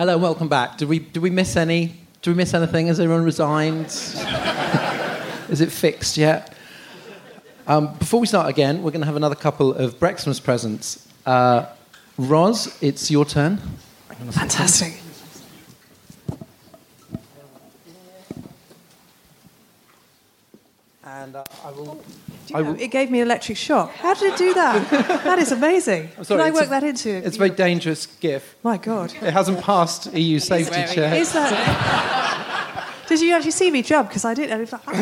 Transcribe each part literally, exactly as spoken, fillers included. Hello and welcome back. Did we did we miss any? Did we miss anything? Has everyone resigned? Is it fixed yet? Um, before we start again, we're going to have another couple of Brexmas presents. Uh, Roz, it's your turn. Fantastic. And uh, I will. Do you know, it gave me an electric shock. How did it do that? That is amazing. Sorry, Can I work a, that into it? It's a very dangerous GIF. My God. It hasn't passed E U safety check. Is that... Did you actually see me jump? Because I didn't. I was like, ah.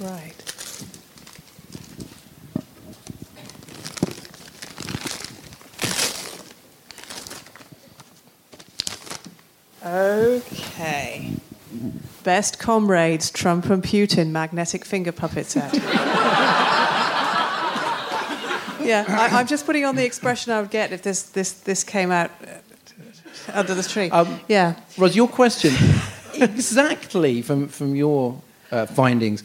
Right. Okay. Best comrades, Trump and Putin, magnetic finger puppets out. Yeah, I, I'm just putting on the expression I would get if this this, this came out under the tree. Um, yeah. Roz, your question, exactly from, from your uh, findings,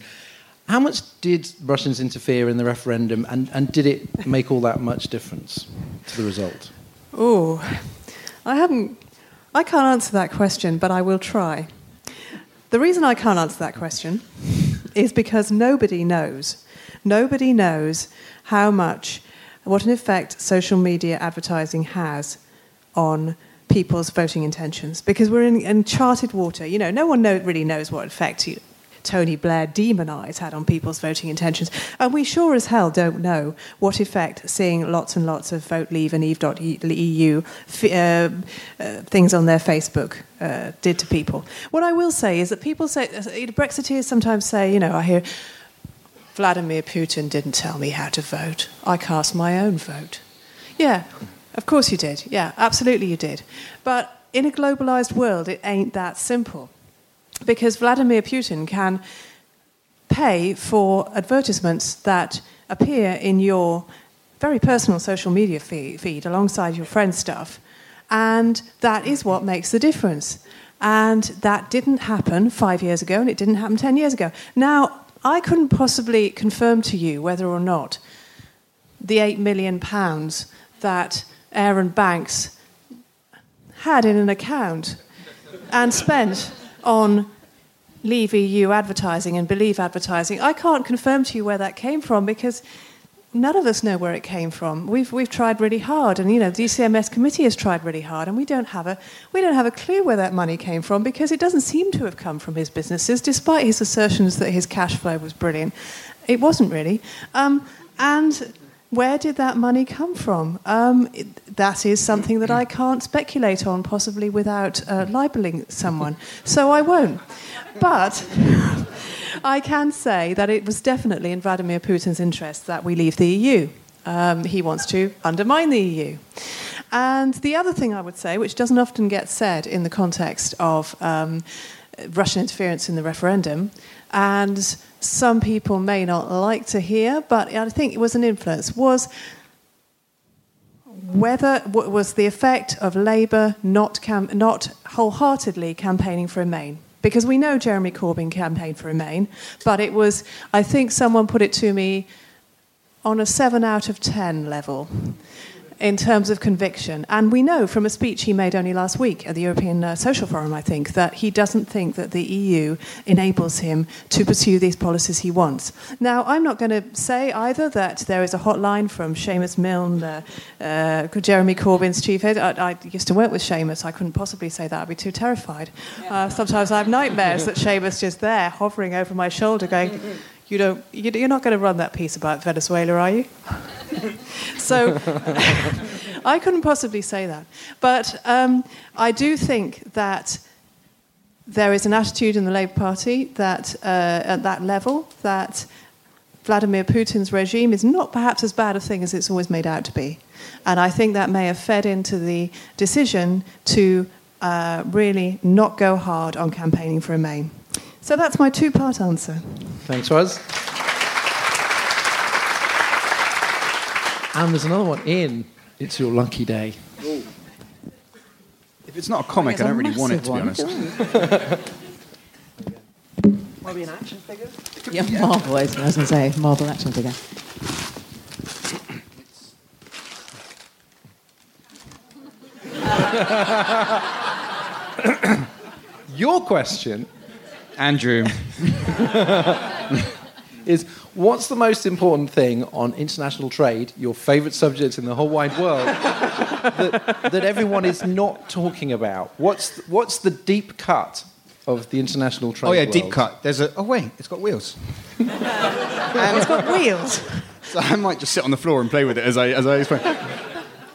how much did Russians interfere in the referendum and, and did it make all that much difference to the result? Oh, I haven't... I can't answer that question, but I will try. The reason I can't answer that question is because nobody knows. Nobody knows how much, what an effect social media advertising has on people's voting intentions. Because we're in uncharted water. You know, no one know, really knows what effect you, Tony Blair demonised had on people's voting intentions. And we sure as hell don't know what effect seeing lots and lots of Vote Leave and Eve dot E U uh, uh, things on their Facebook Uh, did to people. What I will say is that people say, Brexiteers sometimes say, you know, I hear, Vladimir Putin didn't tell me how to vote. I cast my own vote. Yeah, of course you did. Yeah, absolutely you did. But in a globalised world, it ain't that simple. Because Vladimir Putin can pay for advertisements that appear in your very personal social media feed, feed alongside your friend's stuff. And that is what makes the difference. And that didn't happen five years ago, and it didn't happen ten years ago. Now, I couldn't possibly confirm to you whether or not the eight million pounds that Aaron Banks had in an account and spent on Leave E U advertising and Believe advertising, I can't confirm to you where that came from because... none of us know where it came from. We've we've tried really hard, and you know, the D C M S committee has tried really hard, and we don't have a we don't have a clue where that money came from because it doesn't seem to have come from his businesses, despite his assertions that his cash flow was brilliant. It wasn't really. Um, and where did that money come from? Um, it, that is something that I can't speculate on, possibly without uh, libeling someone. So I won't. But. I can say that it was definitely in Vladimir Putin's interest that we leave the E U. Um, he wants to undermine the E U. And the other thing I would say, which doesn't often get said in the context of um, Russian interference in the referendum, and some people may not like to hear, but I think it was an influence, was whether was the effect of Labour not cam- not wholeheartedly campaigning for Remain. Because we know Jeremy Corbyn campaigned for Remain, but it was, I think someone put it to me, on a seven out of ten level in terms of conviction. And we know from a speech he made only last week at the European uh, Social Forum, I think, that he doesn't think that the E U enables him to pursue these policies he wants. Now, I'm not going to say either that there is a hotline from Seamus Milne, uh, uh, Jeremy Corbyn's chief head. I, I used to work with Seamus. I couldn't possibly say that. I'd be too terrified. Uh, sometimes I have nightmares that Seamus is there hovering over my shoulder going... You don't, you're not going to run that piece about Venezuela, are you? So I couldn't possibly say that. But um, I do think that there is an attitude in the Labour Party that uh, at that level that Vladimir Putin's regime is not perhaps as bad a thing as it's always made out to be. And I think that may have fed into the decision to uh, really not go hard on campaigning for Remain. So that's my two-part answer. Thanks, Roz. And there's another one. Ian, it's your lucky day. Ooh. If it's not a comic, I, I don't really want it, to be honest. Maybe an action figure? Yeah, yeah. Marvel, I was going to say. Marvel action figure. Your question, Andrew, is what's the most important thing on international trade, your favourite subject in the whole wide world, that, that everyone is not talking about? What's what's the deep cut of the international trade? Oh yeah, world? Deep cut. There's a oh wait, it's got wheels. um, it's got wheels. So I might just sit on the floor and play with it as I as I explain.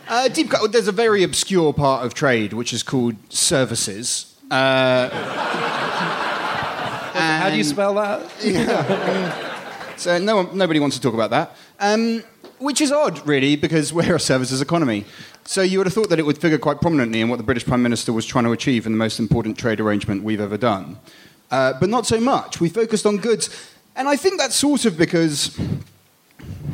Uh, deep cut. There's a very obscure part of trade which is called services. Uh, How do you spell that? Yeah. So no one, nobody wants to talk about that, um, which is odd, really, because we're a services economy. So you would have thought that it would figure quite prominently in what the British Prime Minister was trying to achieve in the most important trade arrangement we've ever done. Uh, but not so much. We focused on goods. And I think that's sort of because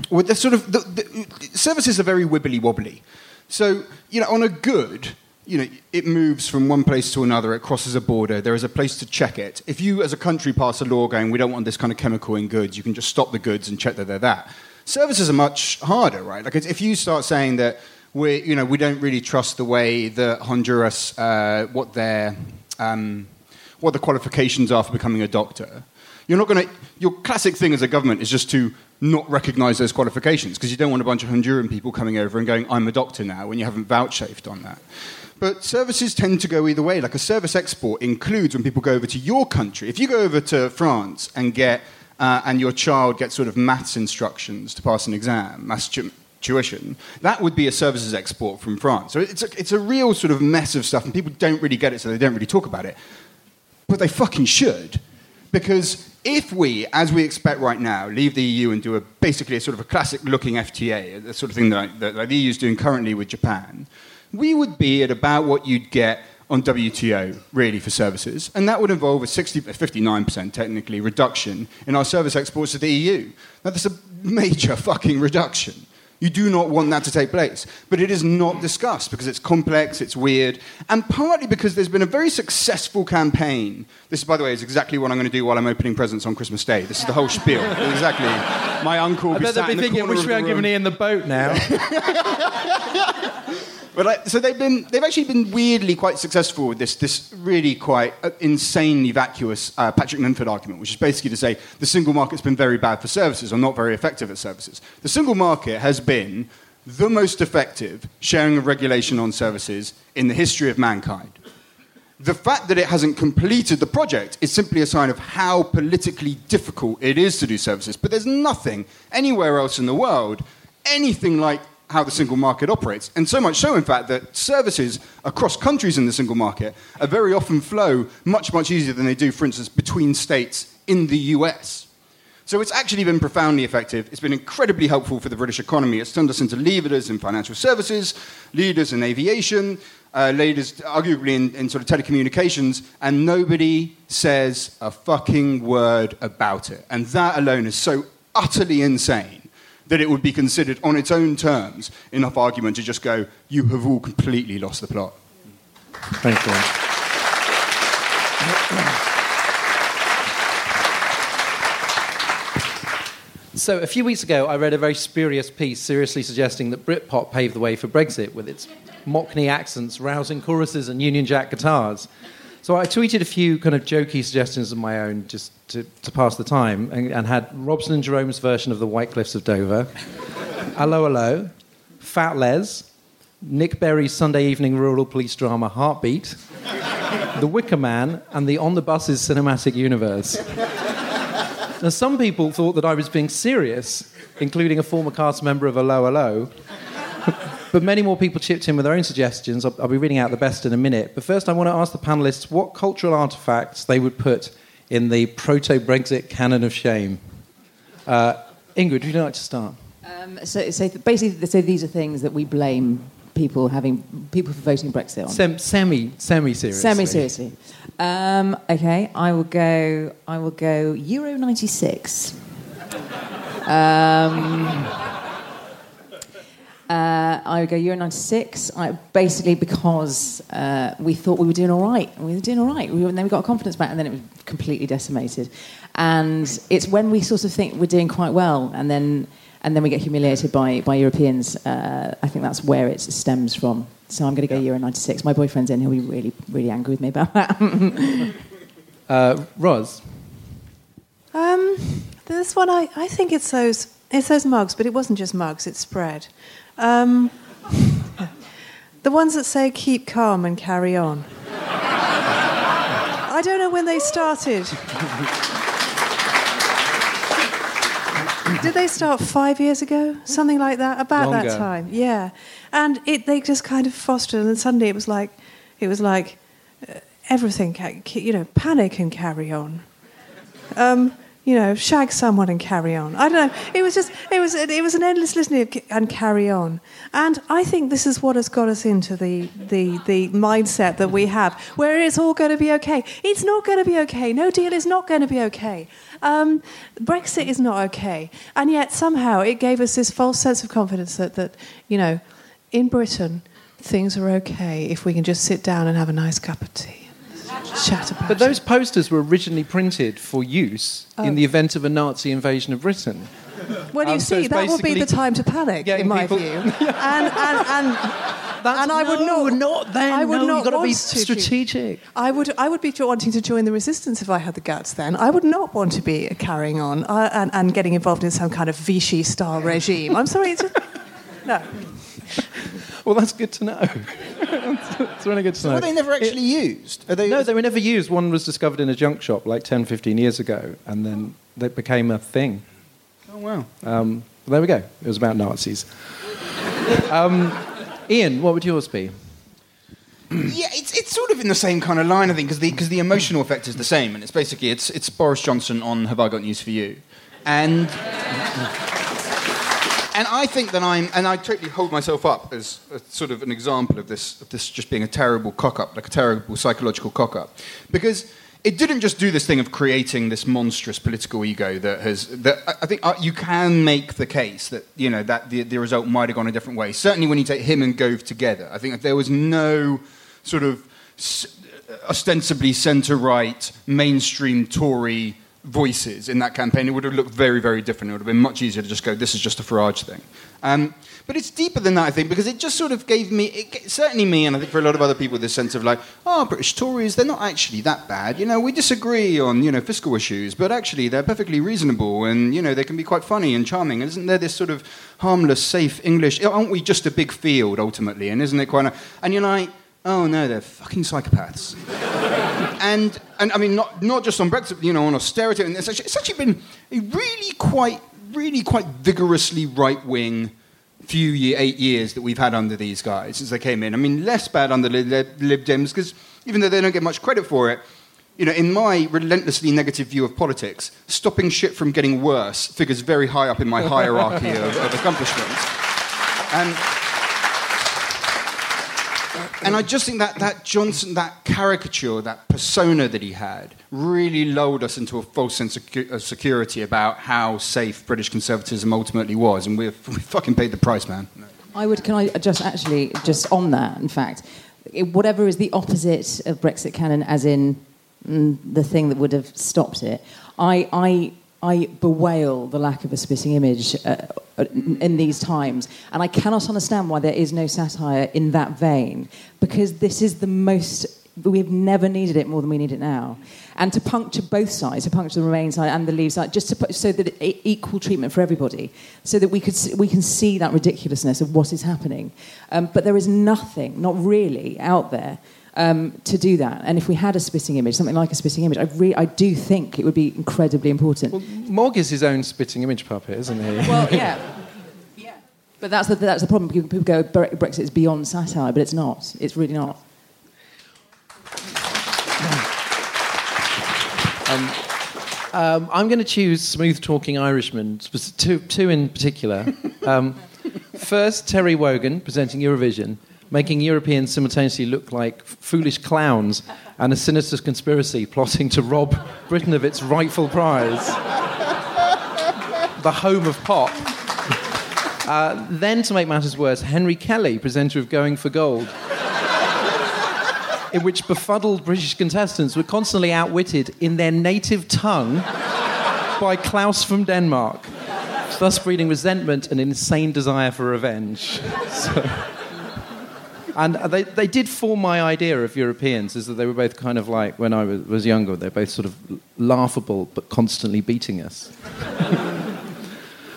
well, the sort of the, the services are very wibbly-wobbly. So, you know, on a good... You know, it moves from one place to another, it crosses a border, there is a place to check it. If you, as a country, pass a law going, we don't want this kind of chemical in goods, you can just stop the goods and check that they're that. Services are much harder, right? Like, if you start saying that, we, you know, we don't really trust the way that Honduras, uh, what their, um, what the qualifications are for becoming a doctor, you're not going to... Your classic thing as a government is just to not recognise those qualifications, because you don't want a bunch of Honduran people coming over and going, I'm a doctor now, when you haven't vouchsafed on that. But services tend to go either way. Like a service export includes when people go over to your country. If you go over to France and get uh, and your child gets sort of maths instructions to pass an exam, maths tu- tuition, that would be a services export from France. So it's a, it's a real sort of mess of stuff, and people don't really get it, so they don't really talk about it. But they fucking should, because if we, as we expect right now, leave the E U and do a basically a sort of a classic-looking F T A, the sort of thing that, that, that the E U is doing currently with Japan, we would be at about what you'd get on W T O, really, for services. And that would involve a sixty, fifty-nine percent, technically, reduction in our service exports to the E U. Now, that's a major fucking reduction. You do not want that to take place. But it is not discussed because it's complex, it's weird, and partly because there's been a very successful campaign. This, by the way, is exactly what I'm going to do while I'm opening presents on Christmas Day. This is the whole spiel. Exactly. My uncle will be sat in the corner of the room. I bet they'll be thinking, I wish we hadn't given Ian the boat now. But like, so they've been—they've actually been weirdly quite successful with this this really quite insanely vacuous uh, Patrick Minford argument, which is basically to say the single market's been very bad for services or not very effective at services. The single market has been the most effective sharing of regulation on services in the history of mankind. The fact that it hasn't completed the project is simply a sign of how politically difficult it is to do services. But there's nothing anywhere else in the world, anything like how the single market operates. And so much so, in fact, that services across countries in the single market are very often flow much, much easier than they do, for instance, between states in the U S. So it's actually been profoundly effective. It's been incredibly helpful for the British economy. It's turned us into leaders in financial services, leaders in aviation, uh, leaders arguably in, in sort of telecommunications, and nobody says a fucking word about it. And that alone is so utterly insane that it would be considered on its own terms enough argument to just go, you have all completely lost the plot. Thank you. So a few weeks ago, I read a very spurious piece seriously suggesting that Britpop paved the way for Brexit with its Mockney accents, rousing choruses and Union Jack guitars. So I tweeted a few kind of jokey suggestions of my own just to, to pass the time, and, and had Robson and Jerome's version of the Wycliffes of Dover, Allo Allo, Fat Les, Nick Berry's Sunday evening rural police drama Heartbeat, The Wicker Man, and the On the Buses cinematic universe. Now, some people thought that I was being serious, including a former cast member of Allo Allo, But many more people chipped in with their own suggestions. I'll, I'll be reading out the best in a minute. But first, I want to ask the panellists what cultural artefacts they would put in the proto-Brexit canon of shame. Uh, Ingrid, would you like to start? Um, so, so basically, so these are things that we blame people having people for voting Brexit on. Sem, semi, semi seriously. Semi seriously. Um, okay, I will go. I will go Euro ninety-six. Um, Uh, I would go Euro ninety-six, I, basically because uh, we thought we were doing all right. We were doing all right. We were, and then we got our confidence back, and then it was completely decimated. And it's when we sort of think we're doing quite well, and then and then we get humiliated by, by Europeans. Uh, I think that's where it stems from. So I'm going to go yeah. Euro ninety-six. My boyfriend's in. He'll be really, really angry with me about that. uh, Roz? Um, this one, I, I think it's those, it's those mugs, but it wasn't just mugs, it's spread. Um, the ones that say "Keep calm and carry on." I don't know when they started. Did they start five years ago? Something like that. About Longer. That time, yeah. And it, they just kind of fostered, and suddenly it was like, it was like uh, everything. Ca- you know, panic and carry on. Um, You know, shag someone and carry on. I don't know. It was just, it was, it was an endless litany of and carry on. And I think this is what has got us into the, the, the mindset that we have, where it's all going to be okay. It's not going to be okay. No deal is not going to be okay. Um, Brexit is not okay. And yet somehow it gave us this false sense of confidence that, that you know, in Britain things are okay if we can just sit down and have a nice cup of tea. Chat about but those it. Posters were originally printed for use oh. in the event of a Nazi invasion of Britain. Well, you um, see, so that would be the time to panic, in my people... view. and and, and, and I no, would not, not then. I would no, not you've got to be strategic. I would, I would be wanting to join the resistance if I had the guts. Then I would not want to be carrying on uh, and, and getting involved in some kind of Vichy-style regime. I'm sorry, it's just... no. Well, that's good to know. It's really good to know. So were they never actually it, used? Are they no, used? They were never used. One was discovered in a junk shop like ten, fifteen years ago, and then they became a thing. Oh, wow. Um, well, there we go. It was about Nazis. um, Ian, what would yours be? Yeah, it's it's sort of in the same kind of line, I think, because the, the emotional effect is the same, and it's basically, it's it's Boris Johnson on Have I Got News For You? And... And I think that I'm, and I totally hold myself up as a, sort of an example of this, of this just being a terrible cock-up, like a terrible psychological cock-up, because it didn't just do this thing of creating this monstrous political ego that has. That I think you can make the case that you know that the, the result might have gone a different way. Certainly, when you take him and Gove together, I think that there was no sort of ostensibly centre-right, mainstream Tory voices in that campaign, it would have looked very, very different. It would have been much easier to just go, this is just a Farage thing. Um, but it's deeper than that, I think, because it just sort of gave me, it, certainly me, and I think for a lot of other people, this sense of like, oh, British Tories, they're not actually that bad. You know, we disagree on, you know, fiscal issues, but actually they're perfectly reasonable and, you know, they can be quite funny and charming. And isn't there this sort of harmless, safe English, aren't we just a big field, ultimately? And isn't it quite a, and you're like, oh, no, they're fucking psychopaths. and, and I mean, not not just on Brexit, you know, on austerity. And it's, actually, it's actually been a really quite, really quite vigorously right-wing few year, eight years that we've had under these guys since they came in. I mean, less bad under Lib, Lib, Lib Dems, because even though they don't get much credit for it, you know, in my relentlessly negative view of politics, stopping shit from getting worse figures very high up in my hierarchy of, of accomplishments. And... And I just think that, that Johnson, that caricature, that persona that he had, really lulled us into a false sense of, secu- of security about how safe British conservatism ultimately was, and we fucking paid the price, man. I would, can I just actually, just on that, in fact, it, whatever is the opposite of Brexit canon, as in mm, the thing that would have stopped it, I, I, I bewail the lack of a spitting image uh, in these times, and I cannot understand why there is no satire in that vein, because this is the most, we've never needed it more than we need it now. And to puncture both sides, to puncture the Remain side and the Leave side, just to put, so that it, equal treatment for everybody, so that we could we can see that ridiculousness of what is happening. Um, but there is nothing, not really, out there Um, to do that. And if we had a spitting image, something like a spitting image, I, re- I do think it would be incredibly important. Well, Morg is his own spitting image puppet, isn't he? Well, yeah. yeah. But that's the, that's the problem. People go, Brexit is beyond satire, but it's not. It's really not. Um, um, I'm going to choose smooth-talking Irishmen, two, two in particular. Um, first, Terry Wogan, presenting Eurovision, making Europeans simultaneously look like foolish clowns and a sinister conspiracy plotting to rob Britain of its rightful prize, the home of pop. Uh, then, to make matters worse, Henry Kelly, presenter of Going for Gold, in which befuddled British contestants were constantly outwitted in their native tongue by Klaus from Denmark, thus breeding resentment and insane desire for revenge. So... And they, they did form my idea of Europeans, is that they were both kind of like, when I was, was younger, they were both sort of laughable but constantly beating us.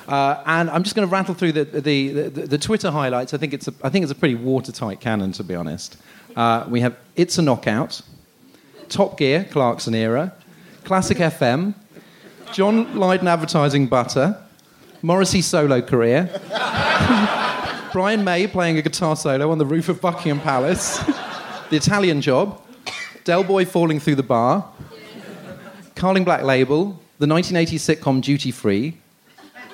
uh, and I'm just going to rattle through the the, the the Twitter highlights. I think it's a, I think it's a pretty watertight canon, to be honest. Uh, we have It's a Knockout, Top Gear, Clarkson era, Classic F M, John Lydon advertising butter, Morrissey solo career. Brian May playing a guitar solo on the roof of Buckingham Palace, The Italian Job, Del Boy falling through the bar, Carling Black Label, the nineteen eighties sitcom Duty Free,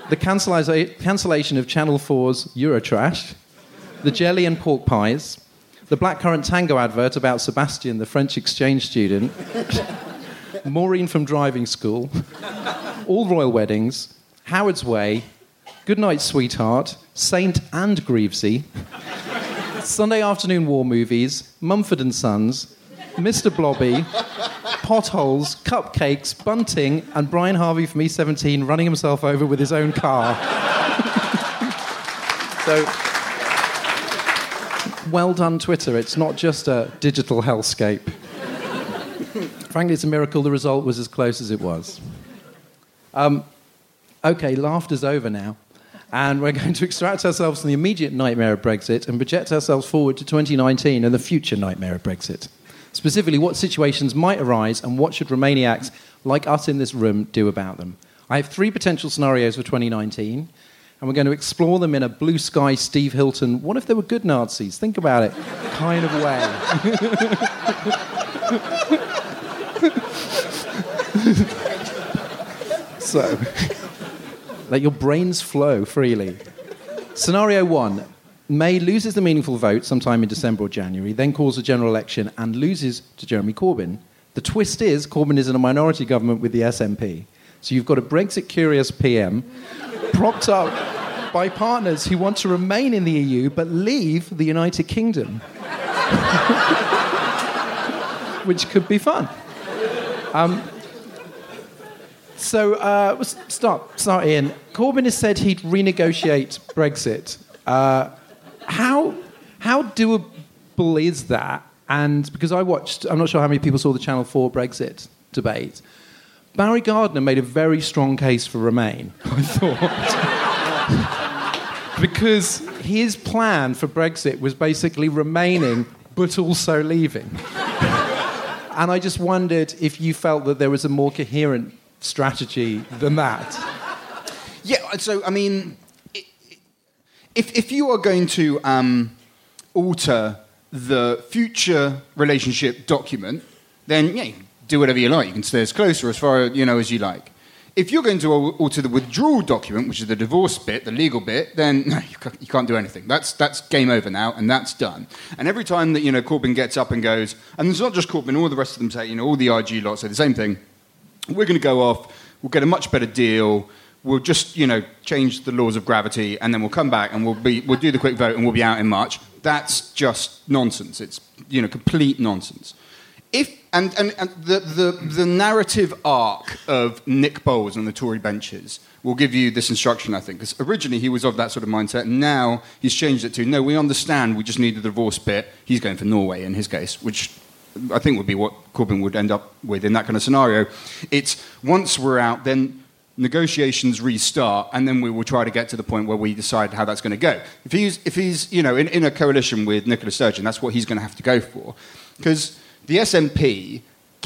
the cancellisa- cancellation of Channel four's Eurotrash, the jelly and pork pies, the Blackcurrant Tango advert about Sebastian, the French exchange student, Maureen from driving school, All Royal Weddings, Howard's Way, Goodnight Sweetheart, Saint and Greavesy, Sunday afternoon war movies, Mumford and Sons, Mister Blobby, potholes, cupcakes, bunting, and Brian Harvey from E seventeen running himself over with his own car. So, well done, Twitter. It's not just a digital hellscape. Frankly, it's a miracle the result was as close as it was. Um, okay, laughter's over now. And we're going to extract ourselves from the immediate nightmare of Brexit and project ourselves forward to twenty nineteen and the future nightmare of Brexit. Specifically, what situations might arise and what should Romaniacs like us in this room do about them. I have three potential scenarios for twenty nineteen, and we're going to explore them in a blue sky Steve Hilton, what if they were good Nazis? Think about it. Kind of way. So... Let your brains flow freely. Scenario one. May loses the meaningful vote sometime in December or January, then calls a general election and loses to Jeremy Corbyn. The twist is Corbyn is in a minority government with the S N P. So you've got a Brexit-curious P M propped up by partners who want to remain in the E U but leave the United Kingdom. Which could be fun. Um... So, uh, start, start, Ian. Corbyn has said he'd renegotiate Brexit. Uh, how how doable is that? And because I watched, I'm not sure how many people saw the Channel four Brexit debate. Barry Gardner made a very strong case for Remain, I thought. Because his plan for Brexit was basically remaining, but also leaving. And I just wondered if you felt that there was a more coherent strategy than that. Yeah, so, I mean, if if you are going to um, alter the future relationship document, then, yeah, do whatever you like. You can stay as close or as far, you know, as you like. If you're going to alter the withdrawal document, which is the divorce bit, the legal bit, then no, you can't do anything. That's that's game over now, and that's done. And every time that, you know, Corbyn gets up and goes, and it's not just Corbyn, all the rest of them say, you know, all the R G lot say the same thing, we're going to go off, we'll get a much better deal, we'll just, you know, change the laws of gravity, and then we'll come back and we'll be we'll do the quick vote and we'll be out in March. That's just nonsense. It's, you know, complete nonsense. If and, and, and the, the, the narrative arc of Nick Bowles on the Tory benches will give you this instruction, I think, because originally he was of that sort of mindset, and now he's changed it to, no, we understand, we just need the divorce bit. He's going for Norway in his case, which... I think would be what Corbyn would end up with in that kind of scenario. It's once we're out, then negotiations restart, and then we will try to get to the point where we decide how that's going to go. If he's, if he's, you know, in, in a coalition with Nicola Sturgeon, that's what he's going to have to go for, because the S N P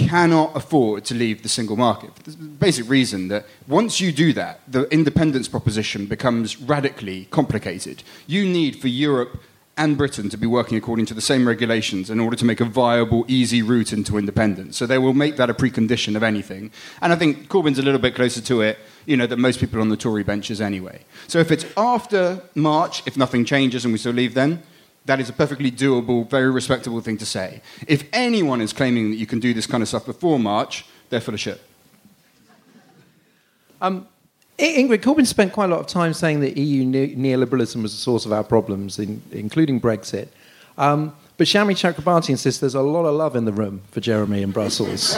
cannot afford to leave the single market. For the basic reason that once you do that, the independence proposition becomes radically complicated. You need for Europe and Britain to be working according to the same regulations in order to make a viable, easy route into independence. So they will make that a precondition of anything. And I think Corbyn's a little bit closer to it, you know, than most people on the Tory benches anyway. So if it's after March, if nothing changes and we still leave then, that is a perfectly doable, very respectable thing to say. If anyone is claiming that you can do this kind of stuff before March, they're full of shit. Um... Ingrid, Corbyn spent quite a lot of time saying that E U ne- neoliberalism was the source of our problems, in, including Brexit. Um, but Shami Chakrabarty insists there's a lot of love in the room for Jeremy in Brussels.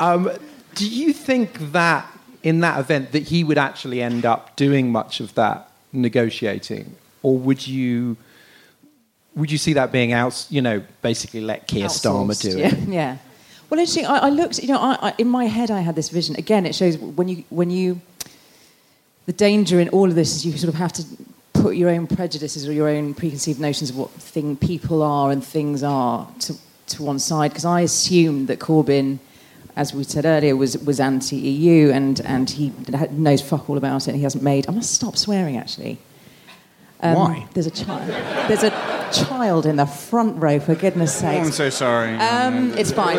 um, do you think that, in that event, that he would actually end up doing much of that negotiating? Or would you would you see that being, out, you know, basically let Keir Starmer do it? Yeah, yeah. Well, interesting. I, I looked, you know, I, I, in my head I had this vision. Again, it shows when you, when you, the danger in all of this is you sort of have to put your own prejudices or your own preconceived notions of what thing people are and things are to, to one side. Because I assumed that Corbyn, as we said earlier, was, was anti-E U and, and he knows fuck all about it. He hasn't made... I must stop swearing, actually. Um, Why? There's a child. There's a child in the front row. For goodness' sake! Oh, I'm so sorry. Um, it's fine.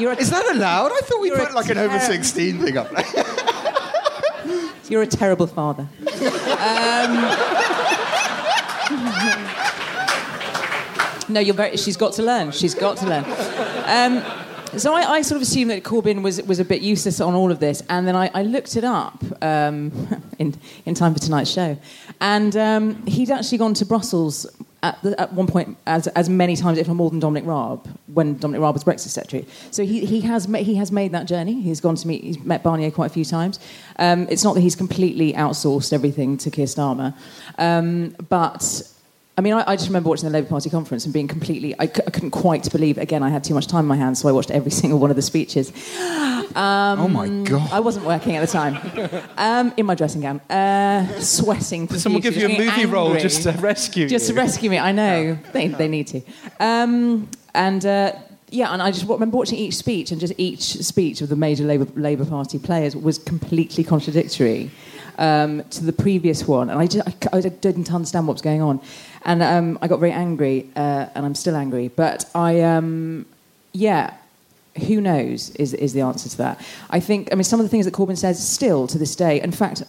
You're a, Is that allowed? I thought we put like ter- an over sixteen thing up there. You're a terrible father. Um, no, you're very. She's got to learn. She's got to learn. Um, So I, I sort of assumed that Corbyn was was a bit useless on all of this, and then I, I looked it up um, in in time for tonight's show, and um, he'd actually gone to Brussels at the, at one point as as many times, if not more, than Dominic Raab when Dominic Raab was Brexit Secretary. So he he has ma- he has made that journey. He's gone to meet he's met Barnier quite a few times. Um, it's not that he's completely outsourced everything to Keir Starmer, um, but. I mean, I, I just remember watching the Labour Party conference and being completely... I, c- I couldn't quite believe... Again, I had too much time in my hands, so I watched every single one of the speeches. Um, oh, my God. I wasn't working at the time. Um, in my dressing gown. Uh, sweating profusely. Someone give you a movie angry. role just to rescue Just you. to rescue me, I know. No. They, they need to. Um, and... Uh, Yeah, and I just remember watching each speech, and just each speech of the major Labour Labour Party players was completely contradictory um, to the previous one, and I just I, I didn't understand what was going on, and um, I got very angry, uh, and I'm still angry. But I, um, yeah, who knows is is the answer to that? I think I mean some of the things that Corbyn says still to this day. In fact,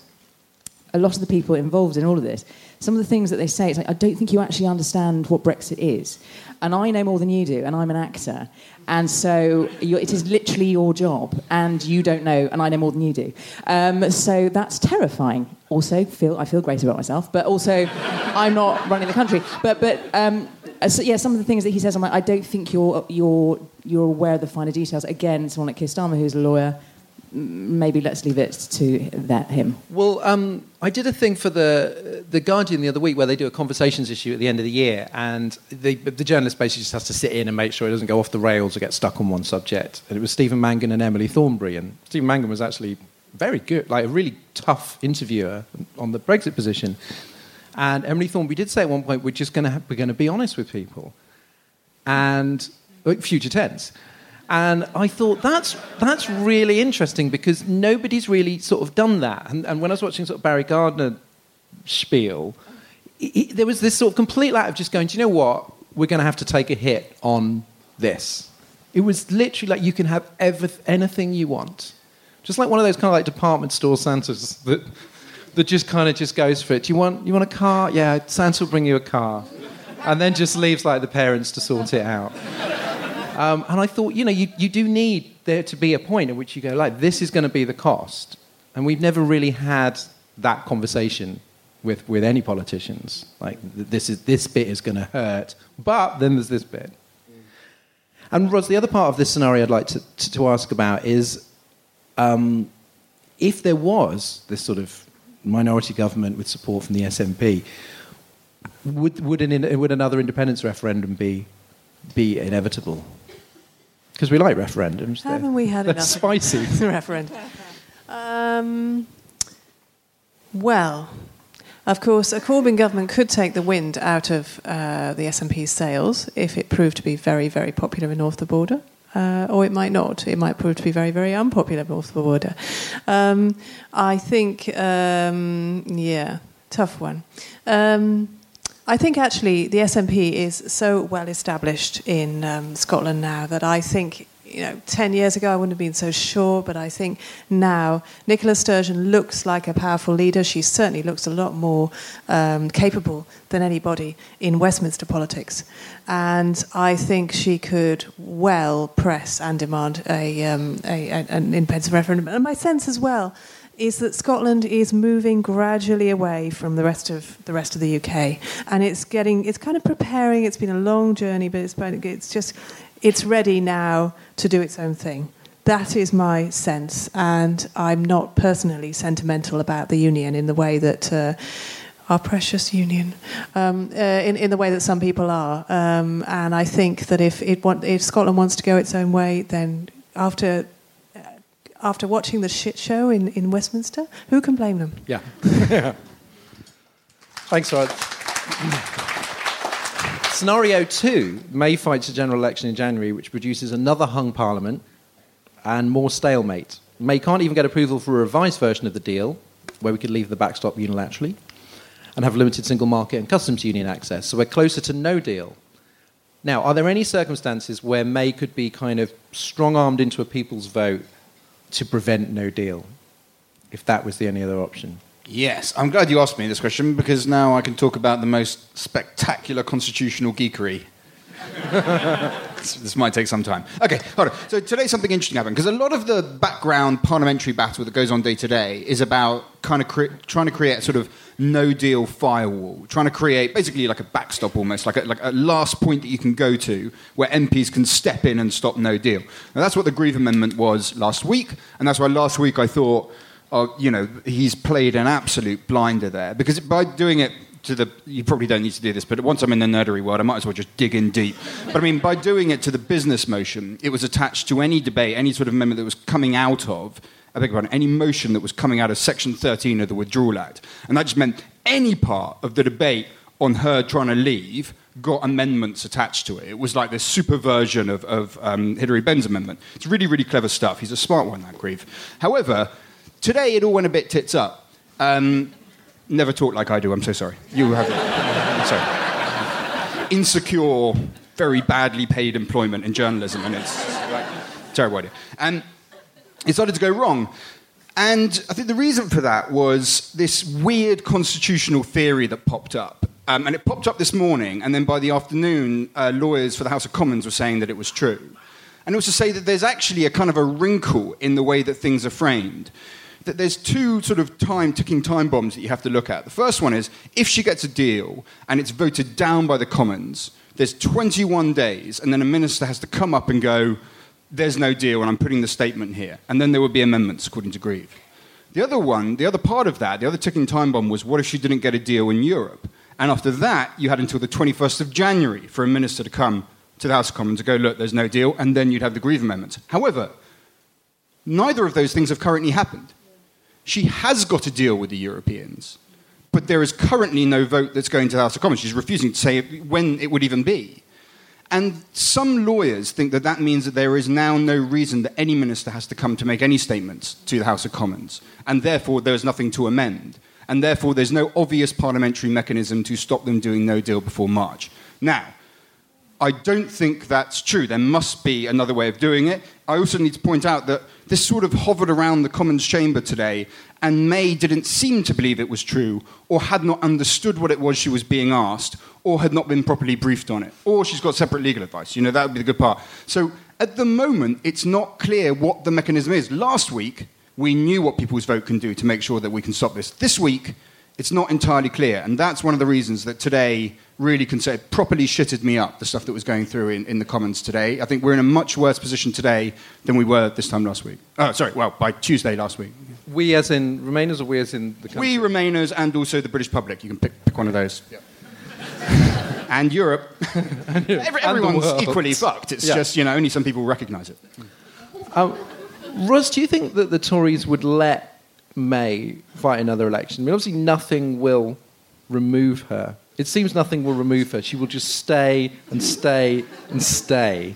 a lot of the people involved in all of this, some of the things that they say, it's like, I don't think you actually understand what Brexit is. And I know more than you do, and I'm an actor. And so you're, it is literally your job, and you don't know, and I know more than you do. Um, so that's terrifying. Also, feel I feel great about myself, but also I'm not running the country. But, but um, so, yeah, some of the things that he says, I'm like, I don't think you're, you're, you're aware of the finer details. Again, someone like Keir Starmer, who's a lawyer... Maybe let's leave it to that him. Well, um, I did a thing for the the Guardian the other week where they do a conversations issue at the end of the year, and the, the journalist basically just has to sit in and make sure it doesn't go off the rails or get stuck on one subject. And it was Stephen Mangan and Emily Thornberry, and Stephen Mangan was actually very good, like a really tough interviewer on the Brexit position. And Emily Thornberry did say at one point, "We're just going to we're going to be honest with people," and like, future tense. And I thought, that's that's really interesting because nobody's really sort of done that. And, and when I was watching sort of Barry Gardner spiel, it, it, there was this sort of complete lack of just going, do you know what? We're going to have to take a hit on this. It was literally like you can have every, anything you want. Just like one of those kind of like department store Santas that that just kind of just goes for it. Do you want, you want a car? Yeah, Santa will bring you a car. And then just leaves like the parents to sort it out. Um, and I thought, you know, you, you do need there to be a point at which you go, like, this is going to be the cost. And we've never really had that conversation with, with any politicians. Like, this is this bit is going to hurt, but then there's this bit. And, Roz, the other part of this scenario I'd like to, to, to ask about is um, if there was this sort of minority government with support from the S N P, would, would, an, would another independence referendum be be inevitable? Because we like referendums. Haven't they're, we had enough? That's spicy. Referendum. Um, well, Of course, a Corbyn government could take the wind out of uh, the S N P's sails if it proved to be very, very popular north of the border. Uh, or it might not. It might prove to be very, very unpopular north of the border. Um, I think, um, yeah, tough one. Um, I think, actually, the S N P is so well established in um, Scotland now that I think... You know, ten years ago I wouldn't have been so sure, but I think now Nicola Sturgeon looks like a powerful leader. She certainly looks a lot more um, capable than anybody in Westminster politics, and I think she could well press and demand a, um, a, a an independence referendum. And my sense as well is that Scotland is moving gradually away from the rest of the rest of the U K, and it's getting it's kind of preparing. It's been a long journey, but it's it's just. It's ready now to do its own thing. That is my sense, and I'm not personally sentimental about the union in the way that uh, our precious union, um, uh, in in the way that some people are. Um, and I think that if it want, if Scotland wants to go its own way, then after uh, after watching the shit show in, in Westminster, who can blame them? Yeah. Thanks, Rod. Scenario two, May fights a general election in January, which produces another hung parliament and more stalemate. May can't even get approval for a revised version of the deal, where we could leave the backstop unilaterally, and have limited single market and customs union access. So we're closer to no deal. Now, are there any circumstances where May could be kind of strong-armed into a people's vote to prevent no deal, if that was the only other option? Yes, I'm glad you asked me this question, because now I can talk about the most spectacular constitutional geekery. this, this might take some time. Okay, hold on. So today something interesting happened, because a lot of the background parliamentary battle that goes on day to day is about kind of cre- trying to create a sort of no-deal firewall, trying to create basically like a backstop almost, like a, like a last point that you can go to where M Ps can step in and stop no deal. Now, that's what the Grieve Amendment was last week, and that's why last week I thought... Oh, you know, he's played an absolute blinder there. Because by doing it to the... You probably don't need to do this, but once I'm in the nerdery world, I might as well just dig in deep. But, I mean, by doing it to the business motion, it was attached to any debate, any sort of amendment that was coming out of... I beg your pardon, any motion that was coming out of Section thirteen of the Withdrawal Act. And that just meant any part of the debate on her trying to leave got amendments attached to it. It was like this super version of, of um, Hilary Benn's amendment. It's really, really clever stuff. He's a smart one, that Grieve. However... Today, it all went a bit tits up. Um, never talk like I do, I'm so sorry. You have sorry. Insecure, very badly paid employment in journalism, and it's like, terrible idea. And it started to go wrong. And I think the reason for that was this weird constitutional theory that popped up. Um, and it popped up this morning, and then by the afternoon, uh, lawyers for the House of Commons were saying that it was true. And also say that there's actually a kind of a wrinkle in the way that things are framed. That there's two sort of time ticking time bombs that you have to look at. The first one is, if she gets a deal and it's voted down by the Commons, there's twenty-one days, and then a minister has to come up and go, there's no deal, and I'm putting the statement here. And then there will be amendments, according to Grieve. The other one, the other part of that, the other ticking time bomb was, what if she didn't get a deal in Europe? And after that, you had until the twenty-first of January for a minister to come to the House of Commons to go, look, there's no deal, and then you'd have the Grieve Amendment. However, neither of those things have currently happened. She has got a deal with the Europeans, but there is currently no vote that's going to the House of Commons. She's refusing to say when it would even be. And some lawyers think that that means that there is now no reason that any minister has to come to make any statements to the House of Commons, and therefore there is nothing to amend, and therefore there's no obvious parliamentary mechanism to stop them doing no deal before March. Now, I don't think that's true. There must be another way of doing it. I also need to point out that this sort of hovered around the Commons chamber today, and May didn't seem to believe it was true, or had not understood what it was she was being asked, or had not been properly briefed on it, or she's got separate legal advice. You know, that would be the good part. So at the moment, it's not clear what the mechanism is. Last week, we knew what people's vote can do to make sure that we can stop this. This week, it's not entirely clear, and that's one of the reasons that today really considered, properly shitted me up, the stuff that was going through in, in the Commons today. I think we're in a much worse position today than we were this time last week. Oh, sorry, well, by Tuesday last week. We as in Remainers or we as in the country? We Remainers and also the British public. You can pick, pick one of those. Yep. And Europe. and Every, everyone's and equally fucked. It's yeah. just, you know, only some people recognise it. Um, Roz, do you think that the Tories would let May fight another election? I mean, obviously nothing will remove her. It seems nothing will remove her. She will just stay and stay and stay.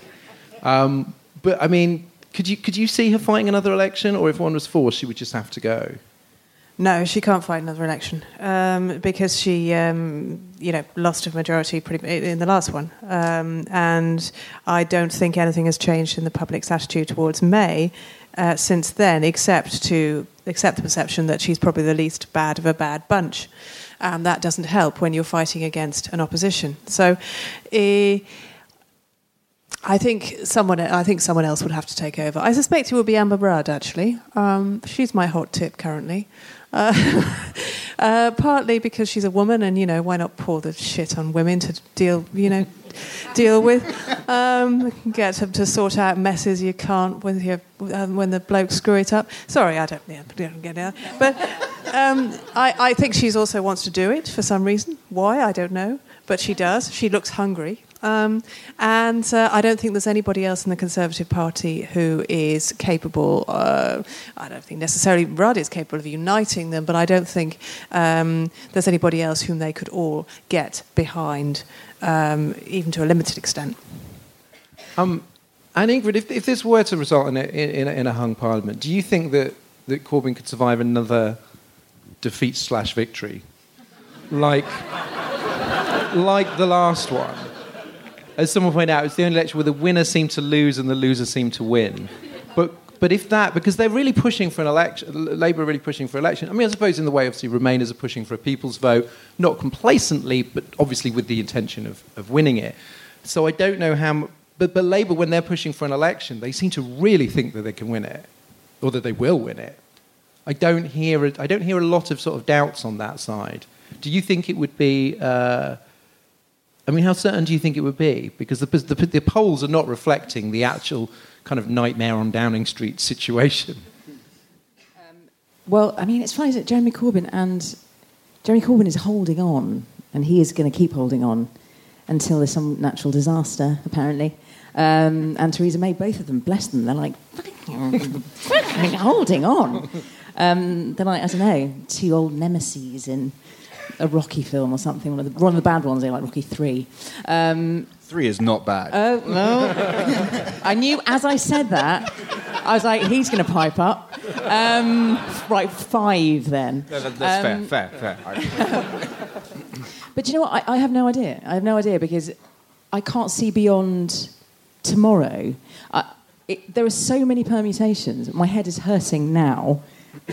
Um, but, I mean, could you could you see her fighting another election? Or if one was forced, she would just have to go? No, she can't fight another election um, because she, um, you know, lost a majority pretty in the last one. Um, and I don't think anything has changed in the public's attitude towards May uh, since then, except to accept the perception that she's probably the least bad of a bad bunch. And that doesn't help when you're fighting against an opposition. So, uh, I think someone. I think someone else would have to take over. I suspect it will be Amber Rudd. Actually, um, she's my hot tip currently. Uh, uh, partly because she's a woman, and you know why not pour the shit on women to deal, you know, deal with. Um, get them to sort out messes you can't with your um, when the blokes screw it up. Sorry, I don't. Yeah, don't get it. But. Um, I, I think she also wants to do it for some reason. Why, I don't know. But she does. She looks hungry. Um, and uh, I don't think there's anybody else in the Conservative Party who is capable, uh, I don't think necessarily Rudd is capable of uniting them, but I don't think um, there's anybody else whom they could all get behind, um, even to a limited extent. Um, and Ingrid, if, if this were to result in a, in, a, in a hung parliament, do you think that, that Corbyn could survive another defeat slash victory, like like the last one? As someone pointed out, it's the only election where the winner seemed to lose and the loser seemed to win. But but if that, because they're really pushing for an election, Labour are really pushing for election. I mean, I suppose in the way, obviously, Remainers are pushing for a people's vote, not complacently, but obviously with the intention of, of winning it. So I don't know how, but, but Labour, when they're pushing for an election, they seem to really think that they can win it, or that they will win it. I don't hear. I don't hear a lot of sort of doubts on that side. Do you think it would be? Uh, I mean, how certain do you think it would be? Because the, the the polls are not reflecting the actual kind of nightmare on Downing Street situation. Um, well, I mean, it's funny that Jeremy Corbyn and Jeremy Corbyn is holding on, and he is going to keep holding on until there's some natural disaster, apparently. Um, and Theresa May, both of them, bless them, they're like holding on. Um, they're like, I don't know, two old nemeses in a Rocky film or something. One of the, one of the bad ones, they're like Rocky three. Um, three is not bad. Oh, uh, no. I knew as I said that, I was like, he's going to pipe up. Um, right, five then. No, that's um, fair, fair, fair. But you know what? I, I have no idea. I have no idea because I can't see beyond tomorrow. I, It, there are so many permutations. My head is hurting now,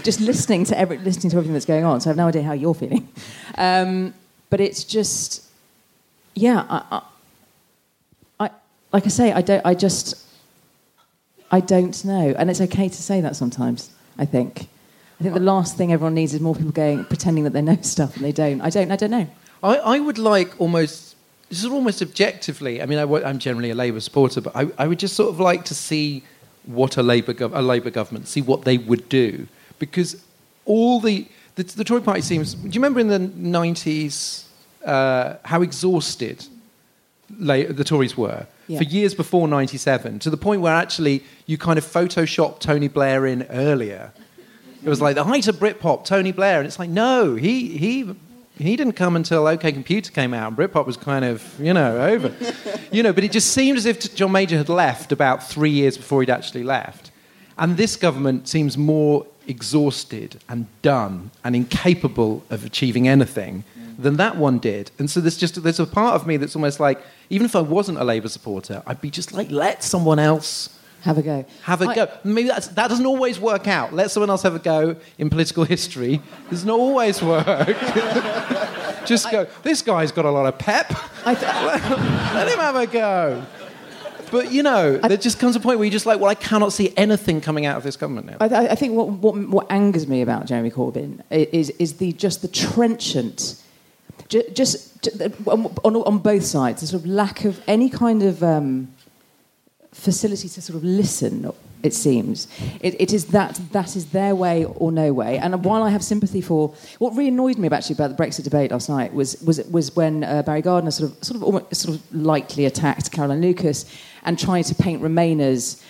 just listening to every, listening to everything that's going on. So I have no idea how you're feeling. Um, but it's just, yeah. I, I, I, like I say, I don't. I just, I don't know. And it's okay to say that sometimes. I think. I think the last thing everyone needs is more people going pretending that they know stuff and they don't. I don't. I don't know. I, I would like almost. This is almost objectively. I mean, I, I'm generally a Labour supporter, but I, I would just sort of like to see what a Labour gov- a Labour government, see what they would do, because all the the, the Tory Party seems. Do you remember in the nineties uh, how exhausted La- the Tories were yeah. for years before ninety-seven, to the point where actually you kind of Photoshop Tony Blair in earlier. It was like the height of Britpop, Tony Blair, and it's like no, he he. He didn't come until OK Computer came out and Britpop was kind of, you know, over. You know, but it just seemed as if John Major had left about three years before he'd actually left. And this government seems more exhausted and done and incapable of achieving anything than that one did. And so there's just there's a part of me that's almost like, even if I wasn't a Labour supporter, I'd be just like, let someone else... Have a go. Have a I, go. Maybe that's, that doesn't always work out. Let someone else have a go in political history. It doesn't always work. Just I, go, this guy's got a lot of pep. I th- let, let him have a go. But, you know, I, there just comes a point where you're just like, well, I cannot see anything coming out of this government now. I, I think what, what what angers me about Jeremy Corbyn is is the just the trenchant, just, just on, on both sides, the sort of lack of any kind of... Um, facility to sort of listen, it seems. It, it is that that is their way or no way. And while I have sympathy for what really annoyed me actually about the Brexit debate last night was was was when uh, Barry Gardner sort of sort of almost, sort of lightly attacked Caroline Lucas and tried to paint Remainers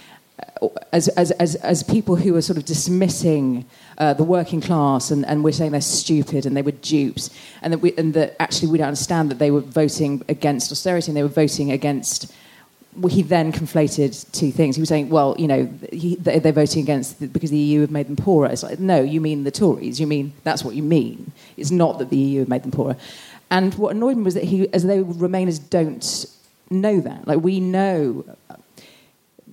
as as as, as people who are sort of dismissing uh, the working class, and, and we're saying they're stupid and they were dupes, and that we and that actually we don't understand that they were voting against austerity and they were voting against. He then conflated two things. He was saying, well, you know, he, they're voting against the, because the E U have made them poorer. It's like, no, you mean the Tories. You mean, that's what you mean. It's not that the E U have made them poorer. And what annoyed me was that he, as though Remainers don't know that. Like, we know...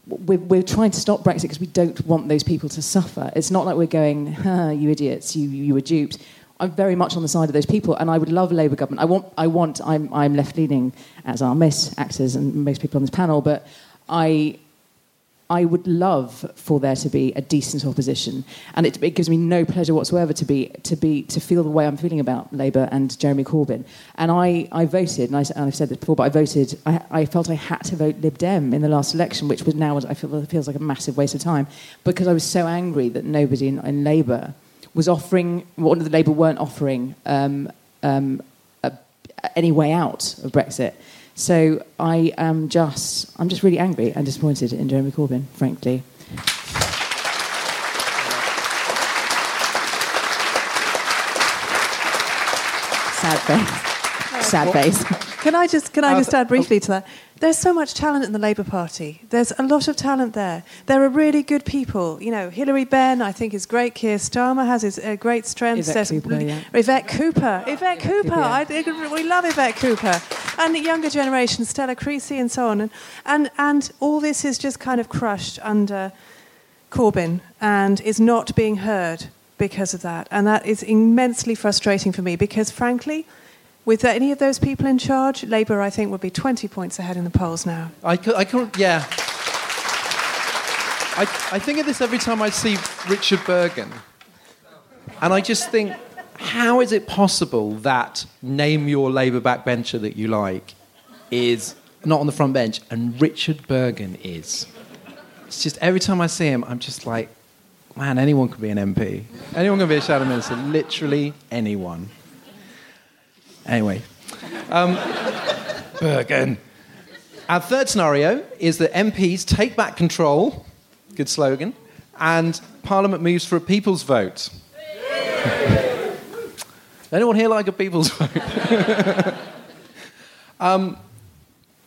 We're, we're trying to stop Brexit because we don't want those people to suffer. It's not like we're going, huh, you idiots, you, you were duped. I'm very much on the side of those people, and I would love Labour government. I want, I want. I'm, I'm left-leaning, as are most actors and most people on this panel. But I, I would love for there to be a decent opposition, and it, it gives me no pleasure whatsoever to be, to be, to feel the way I'm feeling about Labour and Jeremy Corbyn. And I, I voted, and, I, and I've said this before, but I voted. I, I felt I had to vote Lib Dem in the last election, which was now I feel feels like a massive waste of time because I was so angry that nobody in, in Labour. Was offering, one of the Labour weren't offering um, um, a, any way out of Brexit. So I am just, I'm just really angry and disappointed in Jeremy Corbyn, frankly. Sad face. Sad face. Can I just, can I just add briefly to that? There's so much talent in the Labour Party. There's a lot of talent there. There are really good people. You know, Hilary Benn, I think, is great. Keir Starmer has his uh, great strengths. Yvette Cooper, yeah. Yvette Cooper. Yvette Cooper. I, I, we love Yvette Cooper. And the younger generation, Stella Creasy and so on. And, and, and all this is just kind of crushed under Corbyn and is not being heard because of that. And that is immensely frustrating for me because, frankly... With any of those people in charge, Labour, I think, would be twenty points ahead in the polls now. I could, I could, yeah. I, I think of this every time I see Richard Bergen. And I just think, how is it possible that name your Labour backbencher that you like is not on the front bench and Richard Bergen is? It's just every time I see him, I'm just like, man, anyone could be an M P. Anyone can be a shadow minister. Literally anyone. Anyway, um, Bergen. Our third scenario is that M Ps take back control, good slogan, and Parliament moves for a people's vote. Anyone here like a people's vote? um,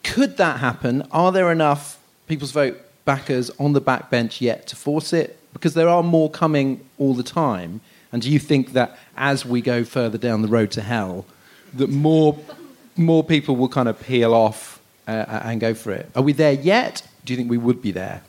could that happen? Are there enough people's vote backers on the backbench yet to force it? Because there are more coming all the time. And do you think that as we go further down the road to hell... that more more people will kind of peel off uh, and go for it. Are we there yet? Do you think we would be there?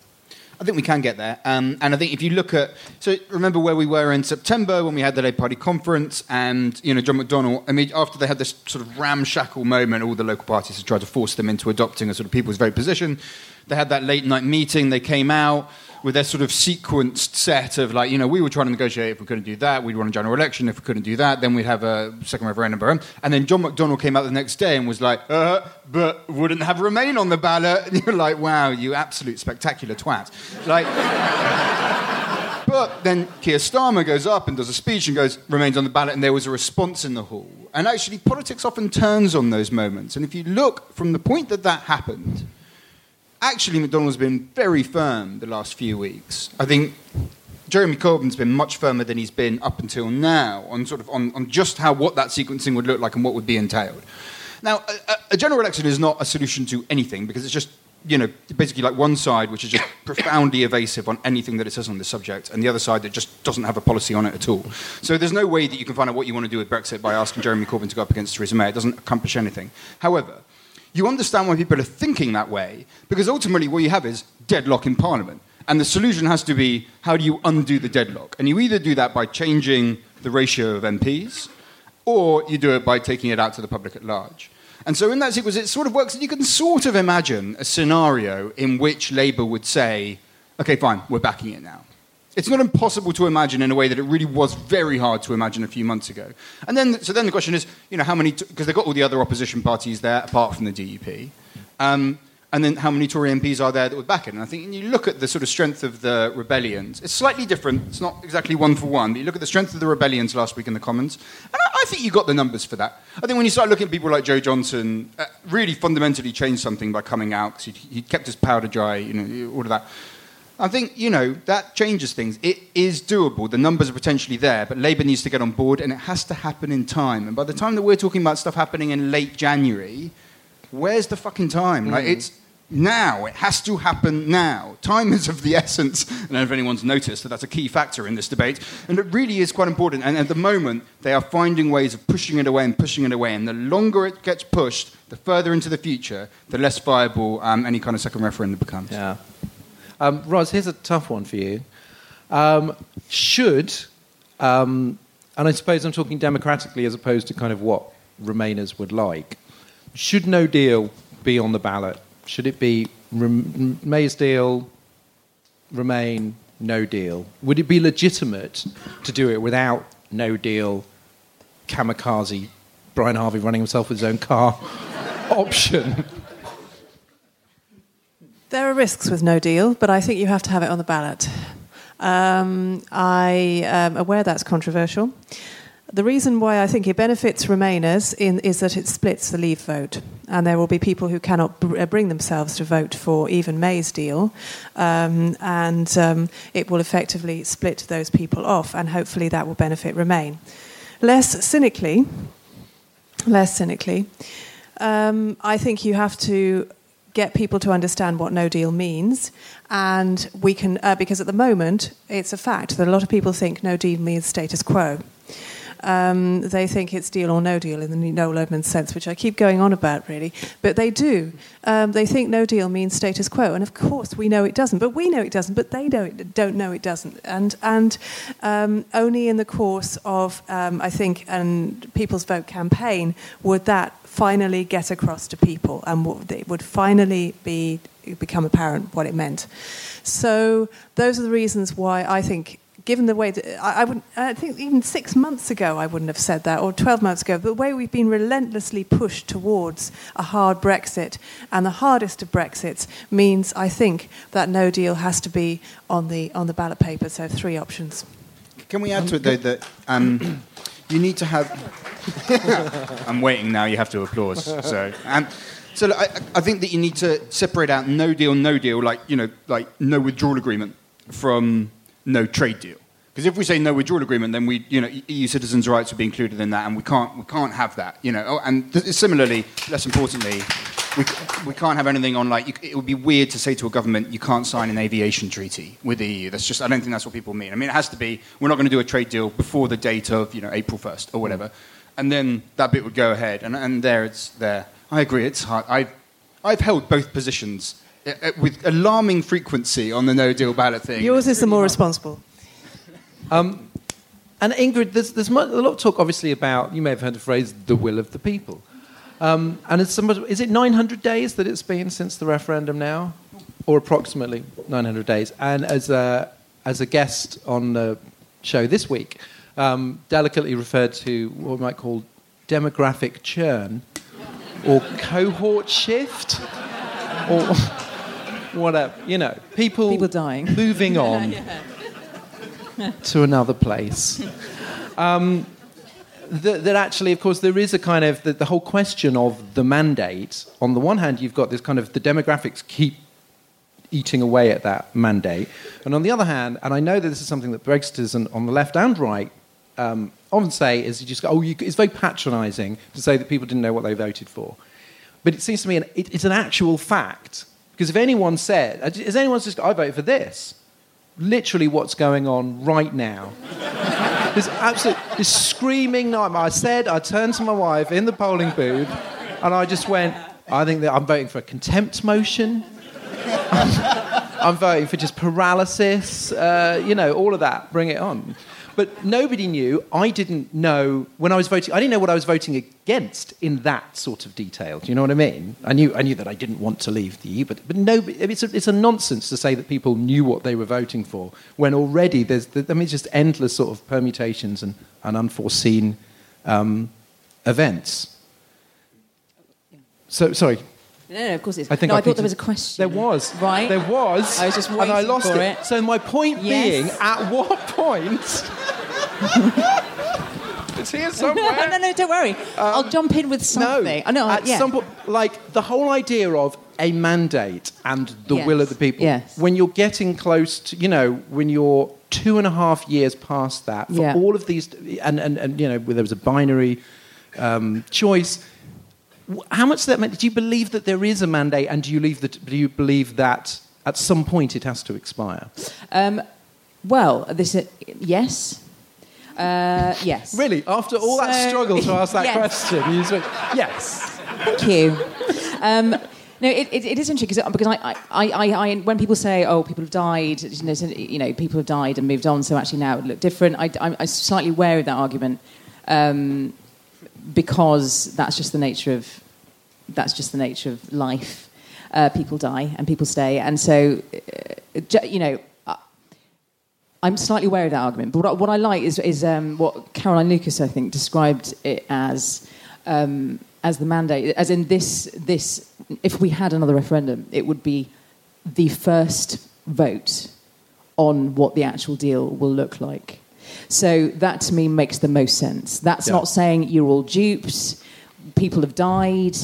I think we can get there. Um, and I think if you look at... So remember where we were in September when we had the Labour Party conference and, you know, John McDonnell... I mean, after they had this sort of ramshackle moment, all the local parties had tried to force them into adopting a sort of people's vote position. They had that late-night meeting. They came out with their sort of sequenced set of, like, you know, we were trying to negotiate if we couldn't do that. We'd run a general election if we couldn't do that. Then we'd have a second referendum. And then John McDonnell came out the next day and was like, uh, but wouldn't have Remain on the ballot. And you're like, wow, you absolute spectacular twat. Like, but then Keir Starmer goes up and does a speech and goes, Remain's on the ballot, and there was a response in the hall. And actually, politics often turns on those moments. And if you look from the point that that happened, actually, McDonnell's been very firm the last few weeks. I think Jeremy Corbyn's been much firmer than he's been up until now on sort of on, on just how what that sequencing would look like and what would be entailed. Now, a, a general election is not a solution to anything because it's just, you know, basically like one side which is just profoundly evasive on anything that it says on this subject and the other side that just doesn't have a policy on it at all. So there's no way that you can find out what you want to do with Brexit by asking Jeremy Corbyn to go up against Theresa May. It doesn't accomplish anything. However, you understand why people are thinking that way because ultimately what you have is deadlock in Parliament. And the solution has to be, how do you undo the deadlock? And you either do that by changing the ratio of M Ps or you do it by taking it out to the public at large. And so in that sequence, it sort of works, and you can sort of imagine a scenario in which Labour would say, OK, fine, we're backing it now. It's not impossible to imagine in a way that it really was very hard to imagine a few months ago. And then, so then the question is, you know, how many... Because they've got all the other opposition parties there, apart from the D U P. Um, and then how many Tory M Ps are there that would back it? And I think when you look at the sort of strength of the rebellions, it's slightly different. It's not exactly one for one, but you look at the strength of the rebellions last week in the Commons, and I, I think you got the numbers for that. I think when you start looking at people like Joe Johnson, uh, really fundamentally changed something by coming out, because he, he kept his powder dry, you know, all of that. I think, you know, that changes things. It is doable. The numbers are potentially there, but Labour needs to get on board, and it has to happen in time. And by the time that we're talking about stuff happening in late January, where's the fucking time? Mm. Like, it's now. It has to happen now. Time is of the essence. I don't know if anyone's noticed that that's a key factor in this debate. And it really is quite important. And at the moment, they are finding ways of pushing it away and pushing it away. And the longer it gets pushed, the further into the future, the less viable um, any kind of second referendum becomes. Yeah. Um, Roz, here's a tough one for you. Um, should, um, and I suppose I'm talking democratically as opposed to kind of what Remainers would like, should no deal be on the ballot? Should it be Rem- May's deal, Remain, no deal? Would it be legitimate to do it without no deal, kamikaze, Brian Harvey running himself with his own car option? There are risks with no deal, but I think you have to have it on the ballot. Um, I am aware that's controversial. The reason why I think it benefits Remainers in, is that it splits the Leave vote, and there will be people who cannot br- bring themselves to vote for even May's deal, um, and um, it will effectively split those people off, and hopefully that will benefit Remain. Less cynically, less cynically, um, I think you have to get people to understand what no deal means, and we can, uh, because at the moment it's a fact that a lot of people think no deal means status quo. Um, they think it's deal or no deal in the Noel Edmonds sense, which I keep going on about really, but they do. Um, they think no deal means status quo, and of course we know it doesn't, but we know it doesn't, but they don't, don't know it doesn't. And and um, only in the course of, um, I think, and People's Vote campaign would that finally get across to people, and it would finally be become apparent what it meant. So those are the reasons why I think, given the way that I, I would, I think even six months ago I wouldn't have said that, or twelve months ago, but the way we've been relentlessly pushed towards a hard Brexit, and the hardest of Brexits means I think that no deal has to be on the on the ballot paper. So three options. Can we add to it though that um, you need to have. I'm waiting now, you have to applaud. So, um, so I, I think that you need to separate out no deal, no deal, like, you know, like no withdrawal agreement from no trade deal. Because if we say no withdrawal agreement, then we, you know, E U citizens' rights would be included in that, and we can't, we can't have that, you know. Oh, and th- similarly, less importantly, we we can't have anything on, like, you, it would be weird to say to a government you can't sign an aviation treaty with the E U. That's just, I don't think that's what people mean. I mean, it has to be, we're not going to do a trade deal before the date of, you know, April first or whatever. And then that bit would go ahead, and, and there it's there. I agree, it's hard. I've, I've held both positions with alarming frequency on the no-deal ballot thing. Yours is the more responsible. Um, and Ingrid, there's, there's a lot of talk, obviously, about, you may have heard the phrase, the will of the people. Um, and it's somebody, is it nine hundred days that it's been since the referendum now? Or approximately nine hundred days. And as a, as a guest on the show this week, Um, delicately referred to what we might call demographic churn or cohort shift or whatever, you know, people, people dying, moving on yeah, yeah. to another place. Um, that, that actually, of course, there is a kind of the, the whole question of the mandate. On the one hand, you've got this kind of the demographics keep eating away at that mandate. And on the other hand, and I know that this is something that Brexiters and on the left and right Um, often say is you just go, oh, you, it's very patronising to say that people didn't know what they voted for. But it seems to me an, it, it's an actual fact. Because if anyone said, is anyone just I voted for this, literally what's going on right now. This absolute this screaming nightmare. I said, I turned to my wife in the polling booth and I just went, I think that I'm voting for a contempt motion. I'm voting for just paralysis. Uh, you know, all of that. Bring it on. But nobody knew. I didn't know when I was voting. I didn't know what I was voting against in that sort of detail. Do you know what I mean? I knew. I knew that I didn't want to leave the E U. But but nobody. It's a, it's a nonsense to say that people knew what they were voting for when already there's. I mean, it's just endless sort of permutations and, and unforeseen um, events. So sorry. No, no, of course it's... I, think no, I, I thought there was a question. There was. Right? There was. I was just waiting and I lost for it. it. So my point yes. being, at what point... It's here somewhere. no, no, no, don't worry. Um, I'll jump in with something. No, oh, no at yeah. some point, like the whole idea of a mandate and the yes. will of the people. Yes. When you're getting close to, you know, when you're two and a half years past that, for yeah. all of these, and, and, and, you know, where there was a binary um, choice, how much that meant, do you believe that there is a mandate, and do you, leave the, do you believe that at some point it has to expire? Um, well, this uh, yes. Uh, yes. Really? After all so, that struggle to ask that yes. question, you switch, yes. Thank you. Um, no, it, it, it is interesting because I, I, I, I, when people say, "Oh, people have died," you know, people have died and moved on, so actually now it would look different. I, I'm, I'm slightly wary of that argument um, because that's just the nature of that's just the nature of life. Uh, people die and people stay, and so uh, you know. I'm slightly wary of that argument, but what I, what I like is, is um, what Caroline Lucas, I think, described it as, um, as the mandate, as in this, this, if we had another referendum, it would be the first vote on what the actual deal will look like. So that, to me, makes the most sense. That's yeah. not saying you're all duped, people have died...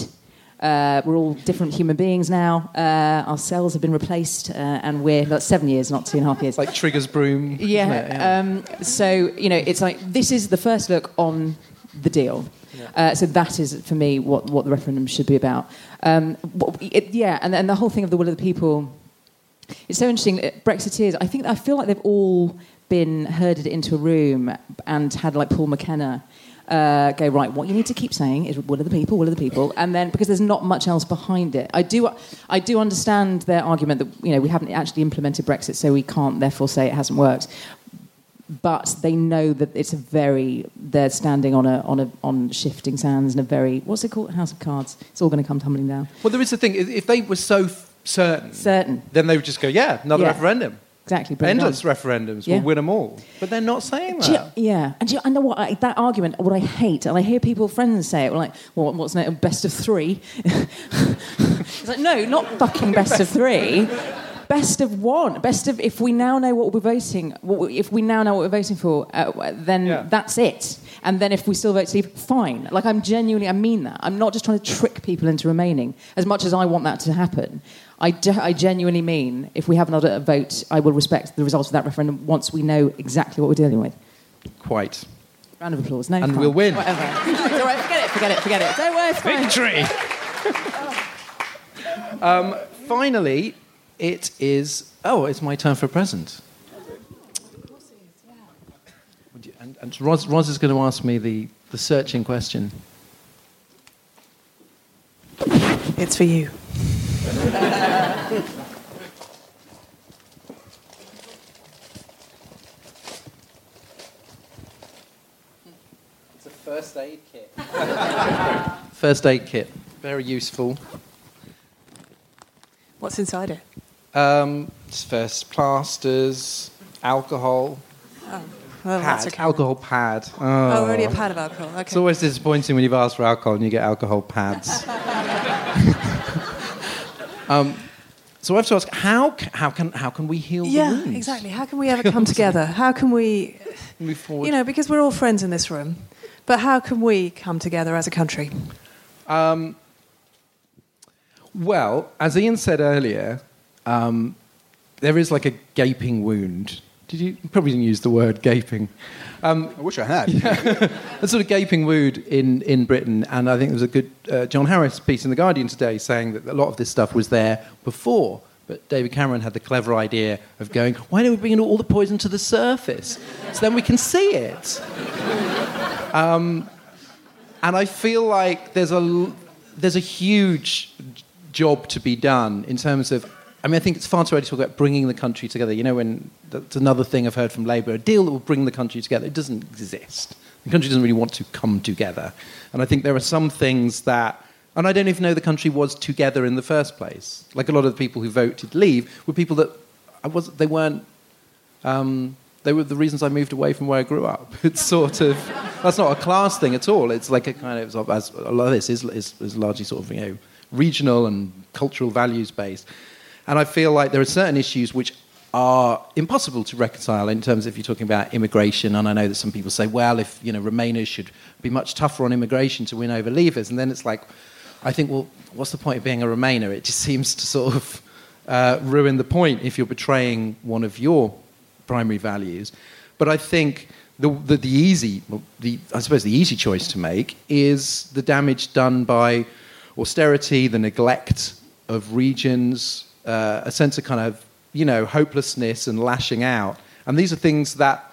Uh, we're all different human beings now. Uh, our cells have been replaced, uh, and we're that's seven years, not two and a half years. Like Trigger's broom. Yeah. yeah. Um, so you know, it's like this is the first look on the deal. Yeah. Uh, so that is for me what, what the referendum should be about. Um, it, yeah, and and the whole thing of the will of the people. It's so interesting. Brexiteers, I think I feel like they've all been herded into a room and had like Paul McKenna. Uh, go right. What you need to keep saying is "will of the people, will of the people," and then because there's not much else behind it. I do, I do understand their argument that you know we haven't actually implemented Brexit, so we can't therefore say it hasn't worked. But they know that it's a very they're standing on a on a on shifting sands and a very what's it called house of cards. It's all going to come tumbling down. Well, there is the thing. If they were so f- certain, certain, then they would just go, yeah, another yeah. referendum. Exactly. Endless on. Referendums. Yeah. We'll win them all. But they're not saying that. You, yeah. And you, I know what I, that argument, what I hate, and I hear people, friends say it, we're like, well, what's next? No, best of three. It's like, no, not fucking best of three. Best of one. Best of, if we now know what we're voting, what we, if we now know what we're voting for, uh, then yeah. that's it. And then if we still vote to leave, fine. Like, I'm genuinely, I mean that. I'm not just trying to trick people into remaining. As much as I want that to happen, I, de- I genuinely mean if we have another vote, I will respect the results of that referendum once we know exactly what we're dealing with. Quite. Round of applause. No. And can't. We'll win. Whatever. All right, forget it, forget it, forget it. Don't worry, it's fine. Victory! um, finally, it is... Oh, it's my turn for a present. And, and Roz, Roz is going to ask me the, the searching question. It's for you. It's a first aid kit. First aid kit. Very useful. What's inside it? Um, it's first plasters, alcohol. Oh. Oh, pad, that's okay. Alcohol pad. Oh. oh, already a pad of alcohol. Okay. It's always disappointing when you've asked for alcohol and you get alcohol pads. um, so I have to ask, how how can how can we heal yeah, the wounds? Yeah, exactly. How can we ever come together? How can we move forward? You know, because we're all friends in this room, but how can we come together as a country? Um, well, as Ian said earlier, um, there is like a gaping wound. Did you probably didn't use the word gaping? Um, I wish I had. Yeah. A sort of gaping wound in, in Britain, and I think there was a good uh, John Harris piece in The Guardian today saying that a lot of this stuff was there before, but David Cameron had the clever idea of going, why don't we bring all the poison to the surface? So then we can see it. um, and I feel like there's a there's a huge job to be done in terms of. I mean, I think it's far too early to talk about bringing the country together. You know, when that's another thing I've heard from Labour, a deal that will bring the country together. It doesn't exist. The country doesn't really want to come together. And I think there are some things that... And I don't even know the country was together in the first place. Like a lot of the people who voted leave were people that... I wasn't, they weren't... Um, they were the reasons I moved away from where I grew up. It's sort of... That's not a class thing at all. It's like a kind of... As a lot of this is, is, is largely sort of, you know, regional and cultural values-based... And I feel like there are certain issues which are impossible to reconcile in terms of you're talking about immigration. And I know that some people say, well, if you know, Remainers should be much tougher on immigration to win over Leavers. And then it's like, I think, well, what's the point of being a Remainer? It just seems to sort of uh, ruin the point if you're betraying one of your primary values. But I think the, the, the easy, the, I suppose the easy choice to make is the damage done by austerity, the neglect of regions, uh, a sense of kind of, you know, hopelessness and lashing out. And these are things that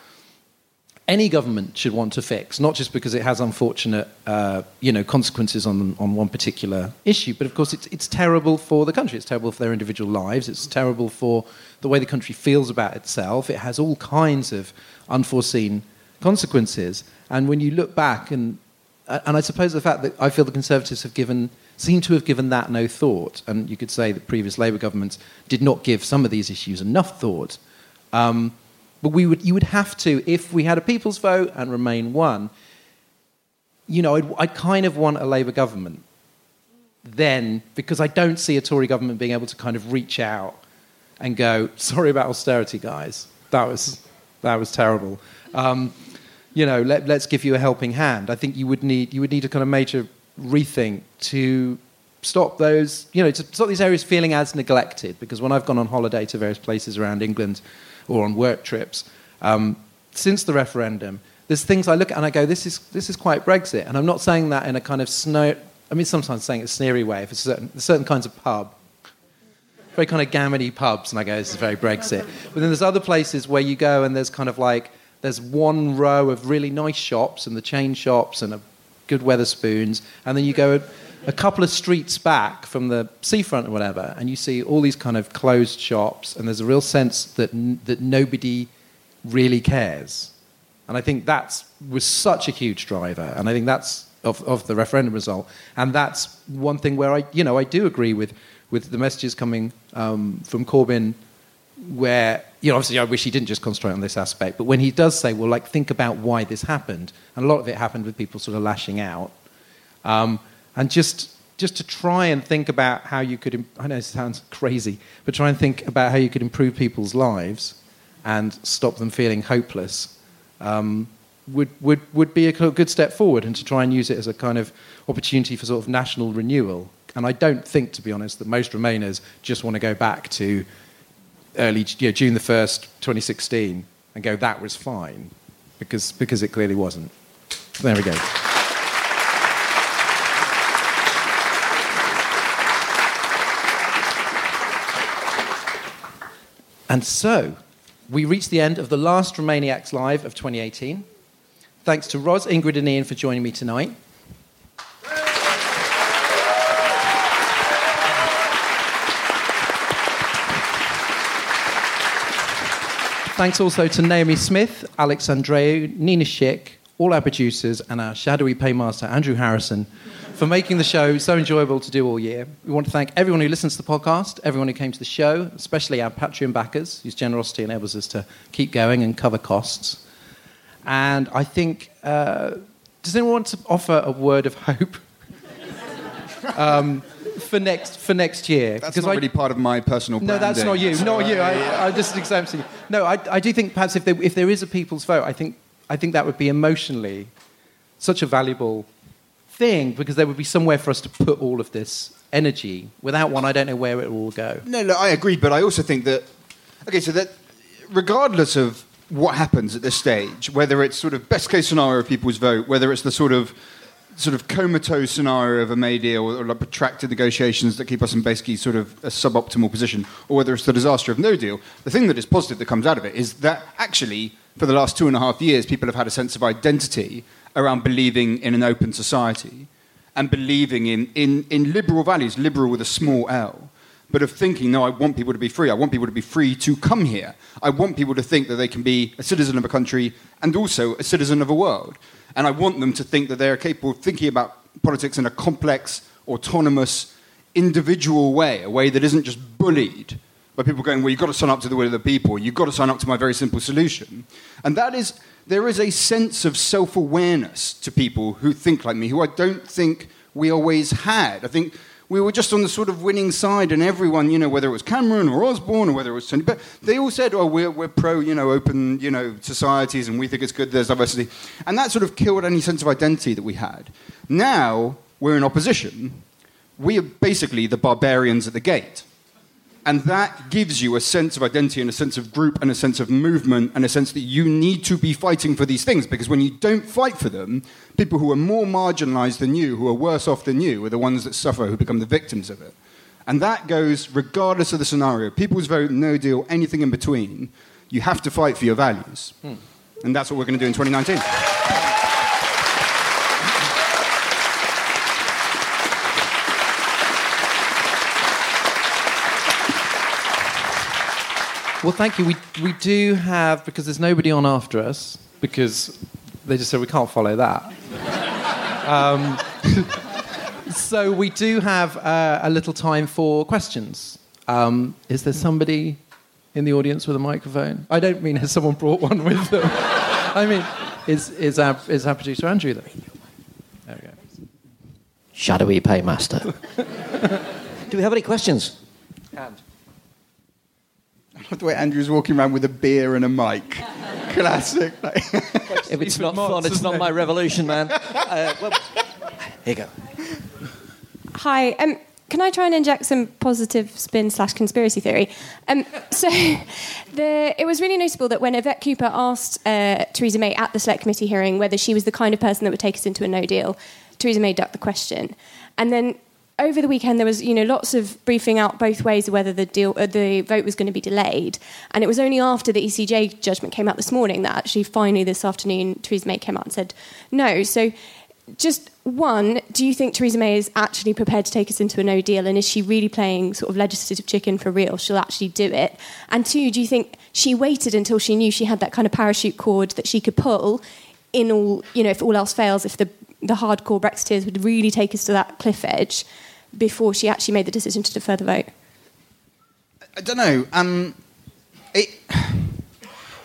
any government should want to fix, not just because it has unfortunate, uh, you know, consequences on on one particular issue. But of course, it's it's terrible for the country. It's terrible for their individual lives. It's terrible for the way the country feels about itself. It has all kinds of unforeseen consequences. And when you look back, and and I suppose the fact that I feel the Conservatives have given seem to have given that no thought, and you could say that previous Labour governments did not give some of these issues enough thought. Um, But we would, you would have to, if we had a people's vote and Remain won, you know, I'd, I'd kind of want a Labour government then, because I don't see a Tory government being able to kind of reach out and go, sorry about austerity, guys. That was that was terrible. Um, you know, let, let's give you a helping hand. I think you would need you would need a kind of major rethink to stop those, you know, to stop these areas feeling as neglected. Because when I've gone on holiday to various places around England, or on work trips, um, since the referendum, there's things I look at and I go, this is this is quite Brexit. And I'm not saying that in a kind of snow... I mean, sometimes saying it a sneery way, if it's certain, certain kinds of pub, very kind of gammony pubs, and I go, this is very Brexit. But then there's other places where you go and there's kind of like, there's one row of really nice shops and the chain shops and a good Wetherspoons, and then you go a, a couple of streets back from the seafront or whatever, and you see all these kind of closed shops, and there's a real sense that n- that nobody really cares. And I think that's was such a huge driver, and I think that's of, of the referendum result. And that's one thing where I, you know, I do agree with, with the messages coming um, from Corbyn, where, you know, obviously I wish he didn't just concentrate on this aspect, but when he does say, well, like, think about why this happened, and a lot of it happened with people sort of lashing out, um, and just just to try and think about how you could, I know it sounds crazy, but try and think about how you could improve people's lives and stop them feeling hopeless um, would, would, would be a good step forward, and to try and use it as a kind of opportunity for sort of national renewal. And I don't think, to be honest, that most Remainers just want to go back to early, you know, June the first, twenty sixteen, and go, that was fine, because because it clearly wasn't. There we go. And so, we reached the end of the last Remaniacs Live of twenty eighteen. Thanks to Roz, Ingrid and Ian for joining me tonight. Thanks also to Naomi Smith, Alex Andreu, Nina Schick, all our producers, and our shadowy paymaster, Andrew Harrison, for making the show so enjoyable to do all year. We want to thank everyone who listens to the podcast, everyone who came to the show, especially our Patreon backers, whose generosity enables us to keep going and cover costs. And I think, uh, does anyone want to offer a word of hope um, for next for next year? That's because not I, really part of my personal branding. No, that's not you, that's not right. you. I, yeah. I just exempt you. No, I, I do think perhaps if there, if there is a people's vote, I think I think that would be emotionally such a valuable thing, because there would be somewhere for us to put all of this energy. Without one, I don't know where it will all go. No, no, I agree, but I also think that, okay, so that regardless of what happens at this stage, whether it's sort of best-case scenario of people's vote, whether it's the sort of sort of comatose scenario of a May deal or, or like protracted negotiations that keep us in basically sort of a suboptimal position, or whether it's the disaster of no deal, the thing that is positive that comes out of it is that actually for the last two and a half years, people have had a sense of identity around believing in an open society and believing in, in, in liberal values, liberal with a small L, but of thinking, no, I want people to be free. I want people to be free to come here. I want people to think that they can be a citizen of a country and also a citizen of a world. And I want them to think that they're capable of thinking about politics in a complex, autonomous, individual way, a way that isn't just bullied by people going, well, you've got to sign up to the will of the people. You've got to sign up to my very simple solution. And that is, there is a sense of self-awareness to people who think like me, who I don't think we always had. I think we were just on the sort of winning side, and everyone, you know, whether it was Cameron or Osborne or whether it was Tony, but they all said, oh, we're, we're pro, you know, open, you know, societies, and we think it's good there's diversity. And that sort of killed any sense of identity that we had. Now we're in opposition. We are basically the barbarians at the gate. And that gives you a sense of identity and a sense of group and a sense of movement and a sense that you need to be fighting for these things, because when you don't fight for them, people who are more marginalised than you, who are worse off than you, are the ones that suffer, who become the victims of it. And that goes regardless of the scenario. People's vote, no deal, anything in between. You have to fight for your values. Hmm. And that's what we're going to do in twenty nineteen. Well, thank you. We we do have, because there's nobody on after us, because they just said we can't follow that. um, so we do have uh, a little time for questions. Um, is there somebody in the audience with a microphone? I don't mean has someone brought one with them. I mean, is is our, is our producer Andrew there? There we go. Shadowy paymaster. Do we have any questions? And. The way Andrew's walking around with a beer and a mic. Classic. Like. If it's not fun, it's not my revolution, man. Uh, well, here you go. Hi. Um, can I try and inject some positive spin slash conspiracy theory? Um, so the, it was really noticeable that when Yvette Cooper asked uh, Theresa May at the Select Committee hearing whether she was the kind of person that would take us into a no deal, Theresa May ducked the question. And then over the weekend, there was, you know, lots of briefing out both ways of whether the deal, uh, the vote was going to be delayed. And it was only after the E C J judgment came out this morning that actually finally this afternoon Theresa May came out and said no. So just one, do you think Theresa May is actually prepared to take us into a no deal? And is she really playing sort of legislative chicken for real? She'll actually do it. And two, do you think she waited until she knew she had that kind of parachute cord that she could pull in all, you know, if all else fails, if the the hardcore Brexiteers would really take us to that cliff edge before she actually made the decision to defer the vote? I don't know. Um, it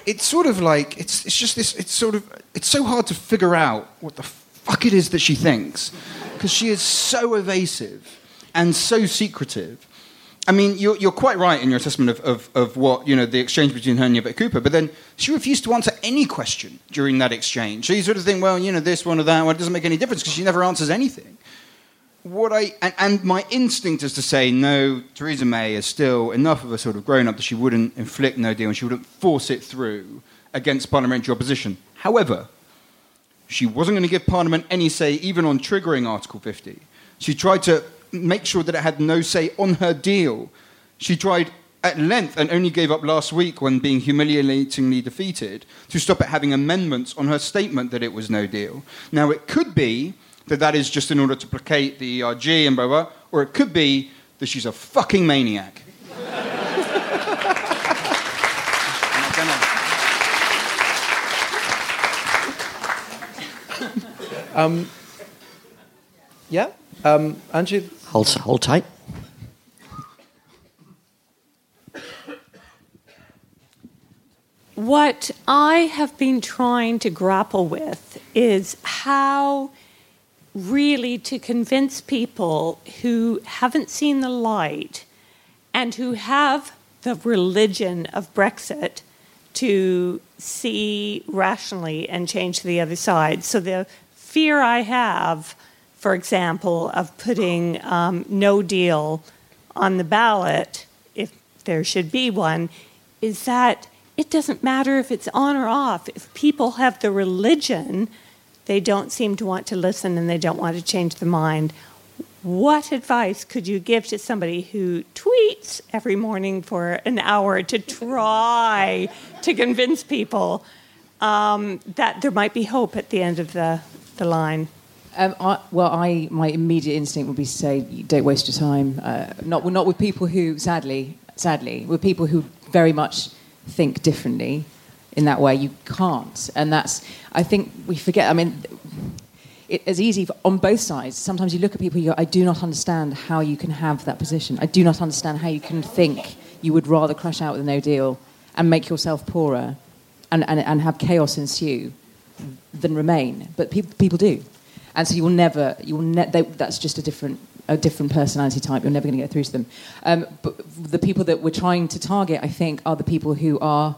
it's sort of like it's it's just this. It's sort of it's so hard to figure out what the fuck it is that she thinks, because she is so evasive and so secretive. I mean, you're you're quite right in your assessment of, of, of what, you know, the exchange between her and Yvette Cooper, but then she refused to answer any question during that exchange. So you sort of think, well, you know, this one or that one, it doesn't make any difference because she never answers anything. What I and, and my instinct is to say, no, Theresa May is still enough of a sort of grown-up that she wouldn't inflict no deal and she wouldn't force it through against parliamentary opposition. However, she wasn't going to give Parliament any say even on triggering Article fifty. She tried to make sure that it had no say on her deal. She tried at length and only gave up last week when being humiliatingly defeated to stop it having amendments on her statement that it was no deal. Now, it could be that that is just in order to placate the E R G and blah, blah, blah, or it could be that she's a fucking maniac. um, yeah? Um, Andrew? Hold, hold tight. What I have been trying to grapple with is how really to convince people who haven't seen the light and who have the religion of Brexit to see rationally and change to the other side. So the fear I have, for example, of putting um, no deal on the ballot, if there should be one, is that it doesn't matter if it's on or off. If people have the religion, they don't seem to want to listen and they don't want to change their mind. What advice could you give to somebody who tweets every morning for an hour to try to convince people um, that there might be hope at the end of the, the line? Um, I, well, I my immediate instinct would be to say, don't waste your time. Uh, not not with people who, sadly, sadly, with people who very much think differently in that way. You can't, and that's. I think we forget. I mean, it, it's easy for, on both sides. Sometimes you look at people, you go, I do not understand how you can have that position. I do not understand how you can think you would rather crash out with a no deal and make yourself poorer, and and, and have chaos ensue, than remain. But people people do. And so you will never, you will ne- they, that's just a different a different personality type, you're never going to get through to them. Um, but the people that we're trying to target, I think, are the people who are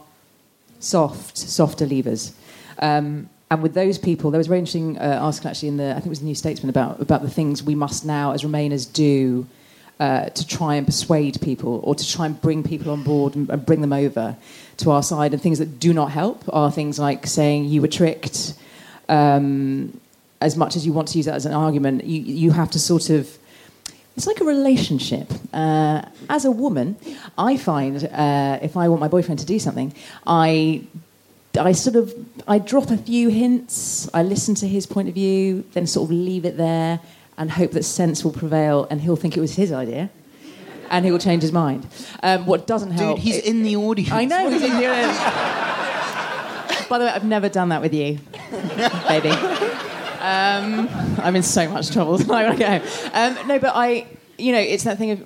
soft, softer levers. Um, and with those people, there was a very interesting uh, article actually in the, I think it was the New Statesman, about, about the things we must now, as Remainers, do uh, to try and persuade people, or to try and bring people on board and, and bring them over to our side. And things that do not help are things like saying you were tricked. Um, as much as you want to use that as an argument, you, you have to sort of... It's like a relationship. Uh, as a woman, I find uh, if I want my boyfriend to do something, I I sort of I drop a few hints, I listen to his point of view, then sort of leave it there and hope that sense will prevail and he'll think it was his idea and he will change his mind. Um, what doesn't help... Dude, he's it, in the audience. I know he's in the audience. By the way, I've never done that with you, baby. Um, I'm in so much trouble tonight when I get home. Um, no, but I, you know, it's that thing of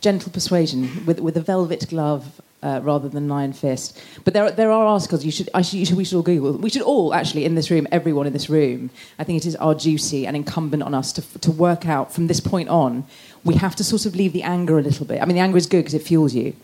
gentle persuasion with with a velvet glove uh, rather than an iron fist. But there are, there are articles you should, I should, you should we should all Google. We should all actually in this room, everyone in this room. I think it is our duty and incumbent on us to to work out from this point on. We have to sort of leave the anger a little bit. I mean, the anger is good because it fuels you,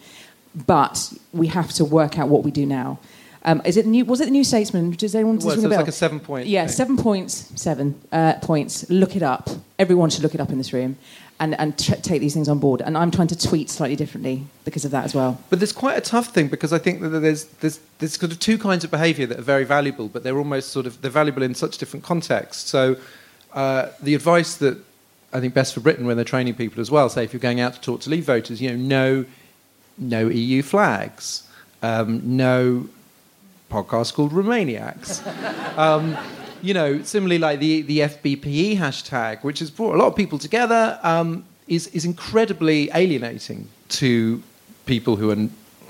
but we have to work out what we do now. Um, is it new? Was it the New Statesman? Does anyone? It was. It was like a seven-point. Yeah, thing. seven points. Seven uh, points. Look it up. Everyone should look it up in this room, and and t- take these things on board. And I'm trying to tweet slightly differently because of that as well. But there's quite a tough thing because I think that there's there's there's sort of two kinds of behaviour that are very valuable, but they're almost sort of they're valuable in such different contexts. So uh, the advice that I think Best for Britain when they're training people as well, say if you're going out to talk to Leave voters, you know, no no E U flags, um, no. podcast called Romaniacs. Um, you know, similarly, like the, the F B P E hashtag, which has brought a lot of people together, um, is is incredibly alienating to people who are,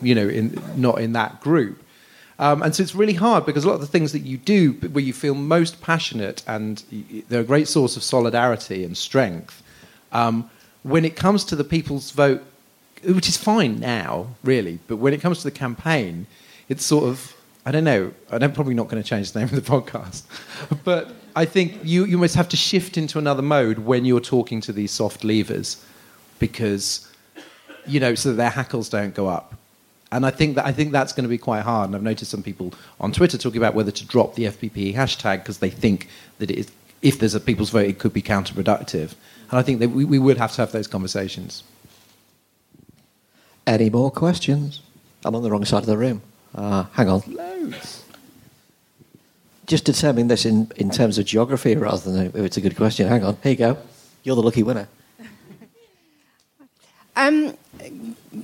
you know, in, not in that group. Um, and so it's really hard because a lot of the things that you do where you feel most passionate and they're a great source of solidarity and strength, um, when it comes to the people's vote, which is fine now, really, but when it comes to the campaign, it's sort of... I don't know, I'm probably not going to change the name of the podcast, but I think you, you must have to shift into another mode when you're talking to these soft levers because, you know, so that their hackles don't go up. And I think that I think that's going to be quite hard. And I've noticed some people on Twitter talking about whether to drop the F P P E hashtag because they think that it is, if there's a people's vote, it could be counterproductive. And I think that we, we would have to have those conversations. Any more questions? I'm on the wrong side of the room. Uh, hang on. Loads. Just determining this in, in terms of geography rather than if it's a good question. Hang on. Here you go. You're the lucky winner. um,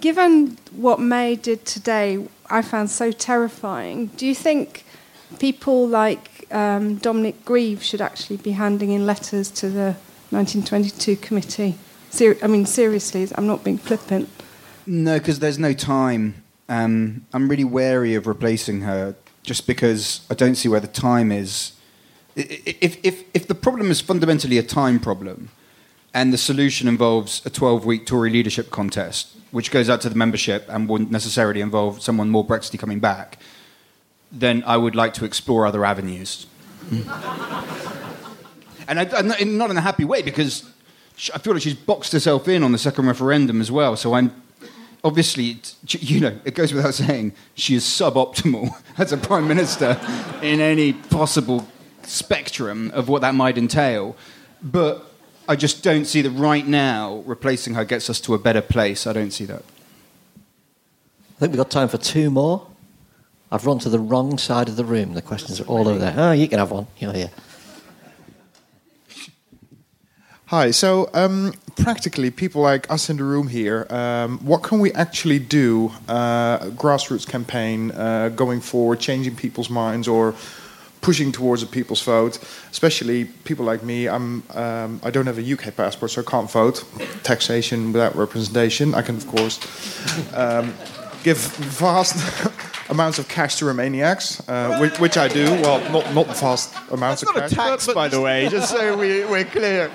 given what May did today, I found so terrifying. Do you think people like um, Dominic Grieve should actually be handing in letters to the nineteen twenty-two committee? Ser- I mean, seriously, I'm not being flippant. No, because there's no time. Um, I'm really wary of replacing her just because I don't see where the time is. If, if, if the problem is fundamentally a time problem and the solution involves a twelve-week Tory leadership contest, which goes out to the membership and wouldn't necessarily involve someone more Brexity coming back, then I would like to explore other avenues. And I, I'm not, not in a happy way because I feel like she's boxed herself in on the second referendum as well, so I'm... Obviously, you know, it goes without saying, she is suboptimal as a prime minister in any possible spectrum of what that might entail. But I just don't see that right now replacing her gets us to a better place. I don't see that. I think we've got time for two more. I've run to the wrong side of the room. The questions are all over there. Oh, you can have one. You're here. Hi, so um, practically, people like us in the room here, um, what can we actually do, uh, grassroots campaign, uh, going forward, changing people's minds or pushing towards a people's vote, especially people like me, I'm, um, I don't have a U K passport, so I can't vote, taxation without representation, I can, of course, um, give vast amounts of cash to Romaniacs, uh, which, which I do. Well, not not vast amounts That's of not cash. Not a tax, but, by the way, just so we, we're clear.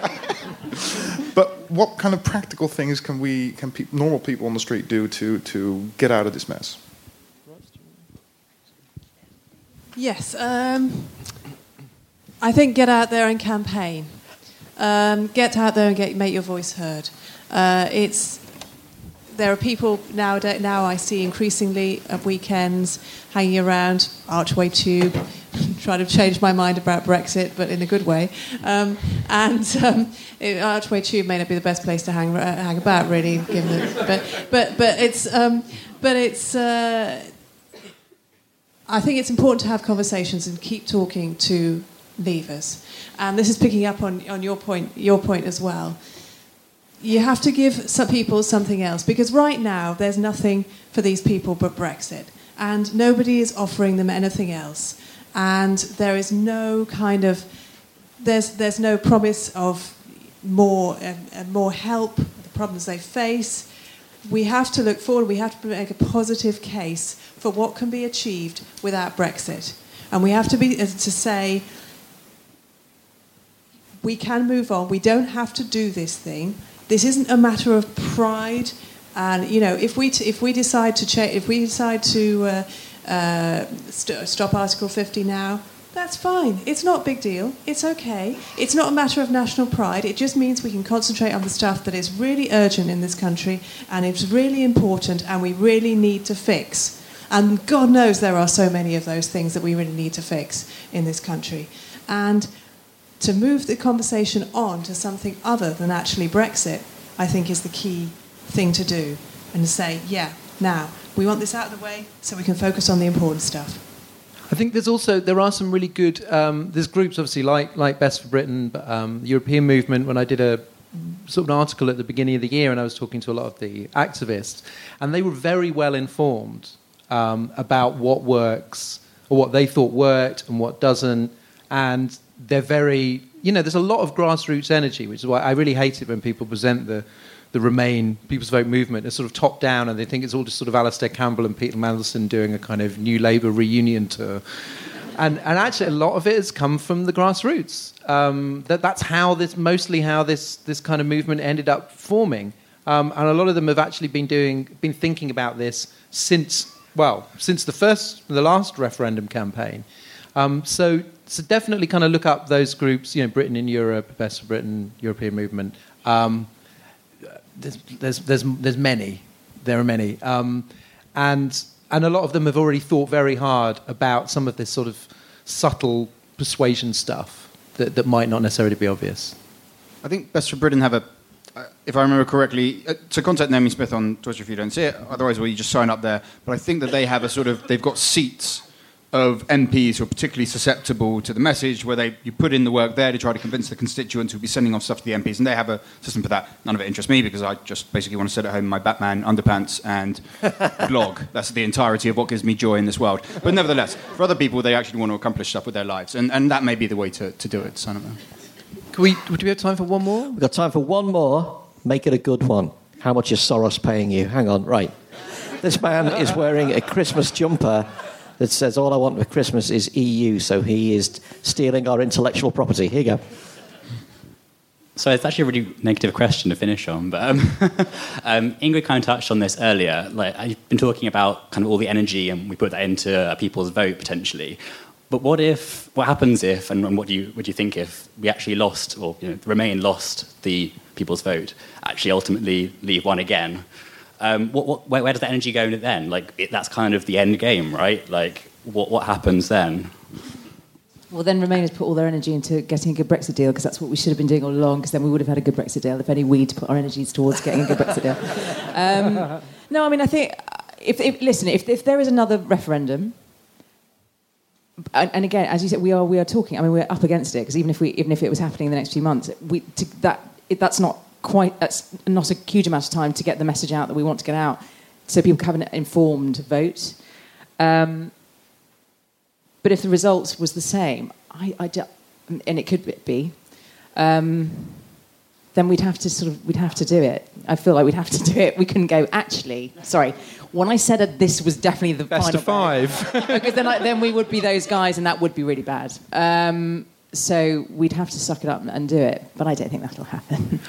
But what kind of practical things can we can pe- normal people on the street do to to get out of this mess? Yes, um, I think get out there and campaign. Um, get out there and get make your voice heard. Uh, it's there are people nowadays, now I see increasingly at weekends hanging around Archway Tube, trying to change my mind about Brexit, but in a good way. Um, and um, it, Archway Tube may not be the best place to hang uh, hang about, really. Given the, but but but it's um, but it's. Uh, I think it's important to have conversations and keep talking to leavers. And this is picking up on, on your point, your point as well. You have to give some people something else, because right now there's nothing for these people but Brexit, and nobody is offering them anything else. And there is no kind of there's there's no promise of more uh, more help. The problems they face. We have to look forward. We have to make a positive case for what can be achieved without Brexit, and we have to be uh, to say. We can move on. We don't have to do this thing. This isn't a matter of pride, and you know, if we t- if we decide to cha- if we decide to uh, uh, st- stop Article fifty now, that's fine. It's not a big deal. It's okay. It's not a matter of national pride. It just means we can concentrate on the stuff that is really urgent in this country, and it's really important, and we really need to fix. And God knows there are so many of those things that we really need to fix in this country, and. To move the conversation on to something other than actually Brexit, I think is the key thing to do. And to say, yeah, now, we want this out of the way so we can focus on the important stuff. I think there's also, there are some really good, um, there's groups obviously like, like Best for Britain, but, um, the European Movement, when I did a sort of an article at the beginning of the year and I was talking to a lot of the activists, and they were very well informed um, about what works, or what they thought worked and what doesn't, and they're very, you know, there's a lot of grassroots energy, which is why I really hate it when people present the, the Remain People's Vote movement as sort of top down, and they think it's all just sort of Alastair Campbell and Peter Mandelson doing a kind of New Labour reunion tour. And and actually, a lot of it has come from the grassroots. Um, that that's how this, mostly how this this kind of movement ended up forming. Um, and a lot of them have actually been doing, been thinking about this since, well, since the first, the last referendum campaign. Um, so. So definitely kind of look up those groups, you know, Britain in Europe, Best for Britain, European Movement. Um, there's, there's there's there's many. There are many. Um, and and a lot of them have already thought very hard about some of this sort of subtle persuasion stuff that, that might not necessarily be obvious. I think Best for Britain have a, if I remember correctly, uh, so contact Naomi Smith on Twitter if you don't see it, otherwise well, you just sign up there. But I think that they have a sort of, they've got seats of M Ps who are particularly susceptible to the message, where they you put in the work there to try to convince the constituents who'll be sending off stuff to the M Ps, and they have a system for that. None of it interests me because I just basically want to sit at home in my Batman underpants and blog. That's the entirety of what gives me joy in this world. But nevertheless, for other people, they actually want to accomplish stuff with their lives, and, and that may be the way to, to do it. So I don't know. Can we, would we have time for one more? We've got time for one more. Make it a good one. How much is Soros paying you? Hang on, right. This man is wearing a Christmas jumper that says, all I want for Christmas is E U, so he is stealing our intellectual property. Here you go. So it's actually a really negative question to finish on, but um, um, Ingrid kind of touched on this earlier. Like, I've been talking about kind of all the energy, and we put that into a people's vote, potentially. But what if, what happens if, and what do you, what do you think if we actually lost, or you know, Remain lost the people's vote, actually ultimately Leave won again? Um, what, what, where, where does that energy go then? Like, it, that's kind of the end game, right? Like, what, what happens then? Well, then Remainers put all their energy into getting a good Brexit deal, because that's what we should have been doing all along, because then we would have had a good Brexit deal. If only we'd put our energies towards getting a good Brexit deal. Um, no, I mean, I think... If, if Listen, if, if there is another referendum... And, and again, as you said, we are we are talking... I mean, we're up against it, because even if we even if it was happening in the next few months, we to, that it, that's not... Quite, that's not a huge amount of time to get the message out that we want to get out, so people have an informed vote. Um, but if the results was the same, I, I do, and it could be, um, then we'd have to sort of we'd have to do it. I feel like we'd have to do it. We couldn't go. Actually, sorry, when I said that this was definitely the best final of five, because then I, then we would be those guys, and that would be really bad. Um, so we'd have to suck it up and do it. But I don't think that'll happen.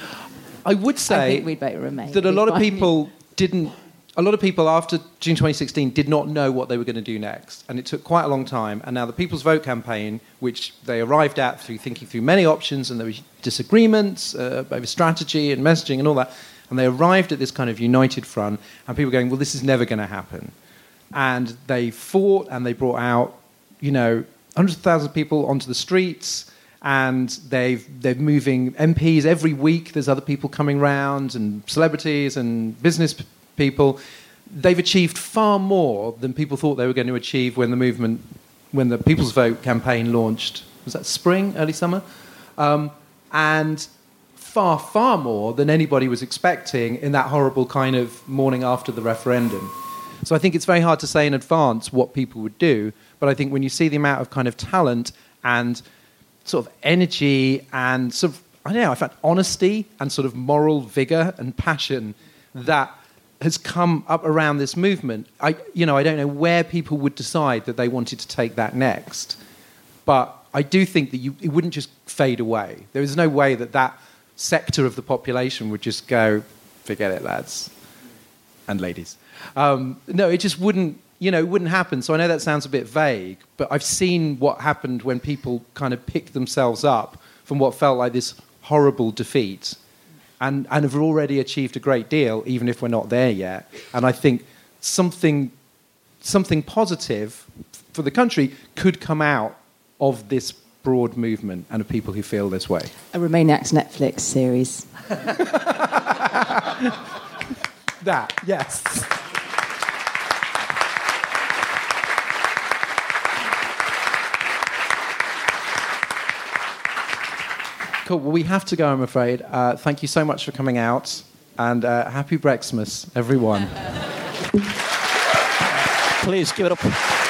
I would say I think we'd better remain. That a lot of people didn't a lot of people after June twenty sixteen did not know what they were going to do next, and it took quite a long time. And now the People's Vote campaign, which they arrived at through thinking through many options, and there were disagreements uh, over strategy and messaging and all that, and they arrived at this kind of united front, and people were going, well, this is never going to happen. And they fought, and they brought out, you know, hundreds of thousands of people onto the streets, and they've, they're moving M Ps every week. There's other people coming round, and celebrities and business people. They've achieved far more than people thought they were going to achieve when the movement, when the People's Vote campaign launched. Was that spring, early summer? Um, and far, far more than anybody was expecting in that horrible kind of morning after the referendum. So I think it's very hard to say in advance what people would do, but I think when you see the amount of kind of talent and sort of energy and sort of, I don't know, I found honesty and sort of moral vigour and passion that has come up around this movement. I, you know, I don't know where people would decide that they wanted to take that next, but I do think that you, it wouldn't just fade away. There is no way that that sector of the population would just go, forget it, lads and ladies. Um, no, it just wouldn't, you know, it wouldn't happen. So I know that sounds a bit vague, but I've seen what happened when people kind of picked themselves up from what felt like this horrible defeat. And, and have already achieved a great deal, even if we're not there yet. And I think something, something positive for the country could come out of this broad movement and of people who feel this way. A Remain Acts Netflix series. That, yes. Cool. Well, we have to go, I'm afraid. Uh, thank you so much for coming out, and uh, happy Brexmas, everyone. Please give it up.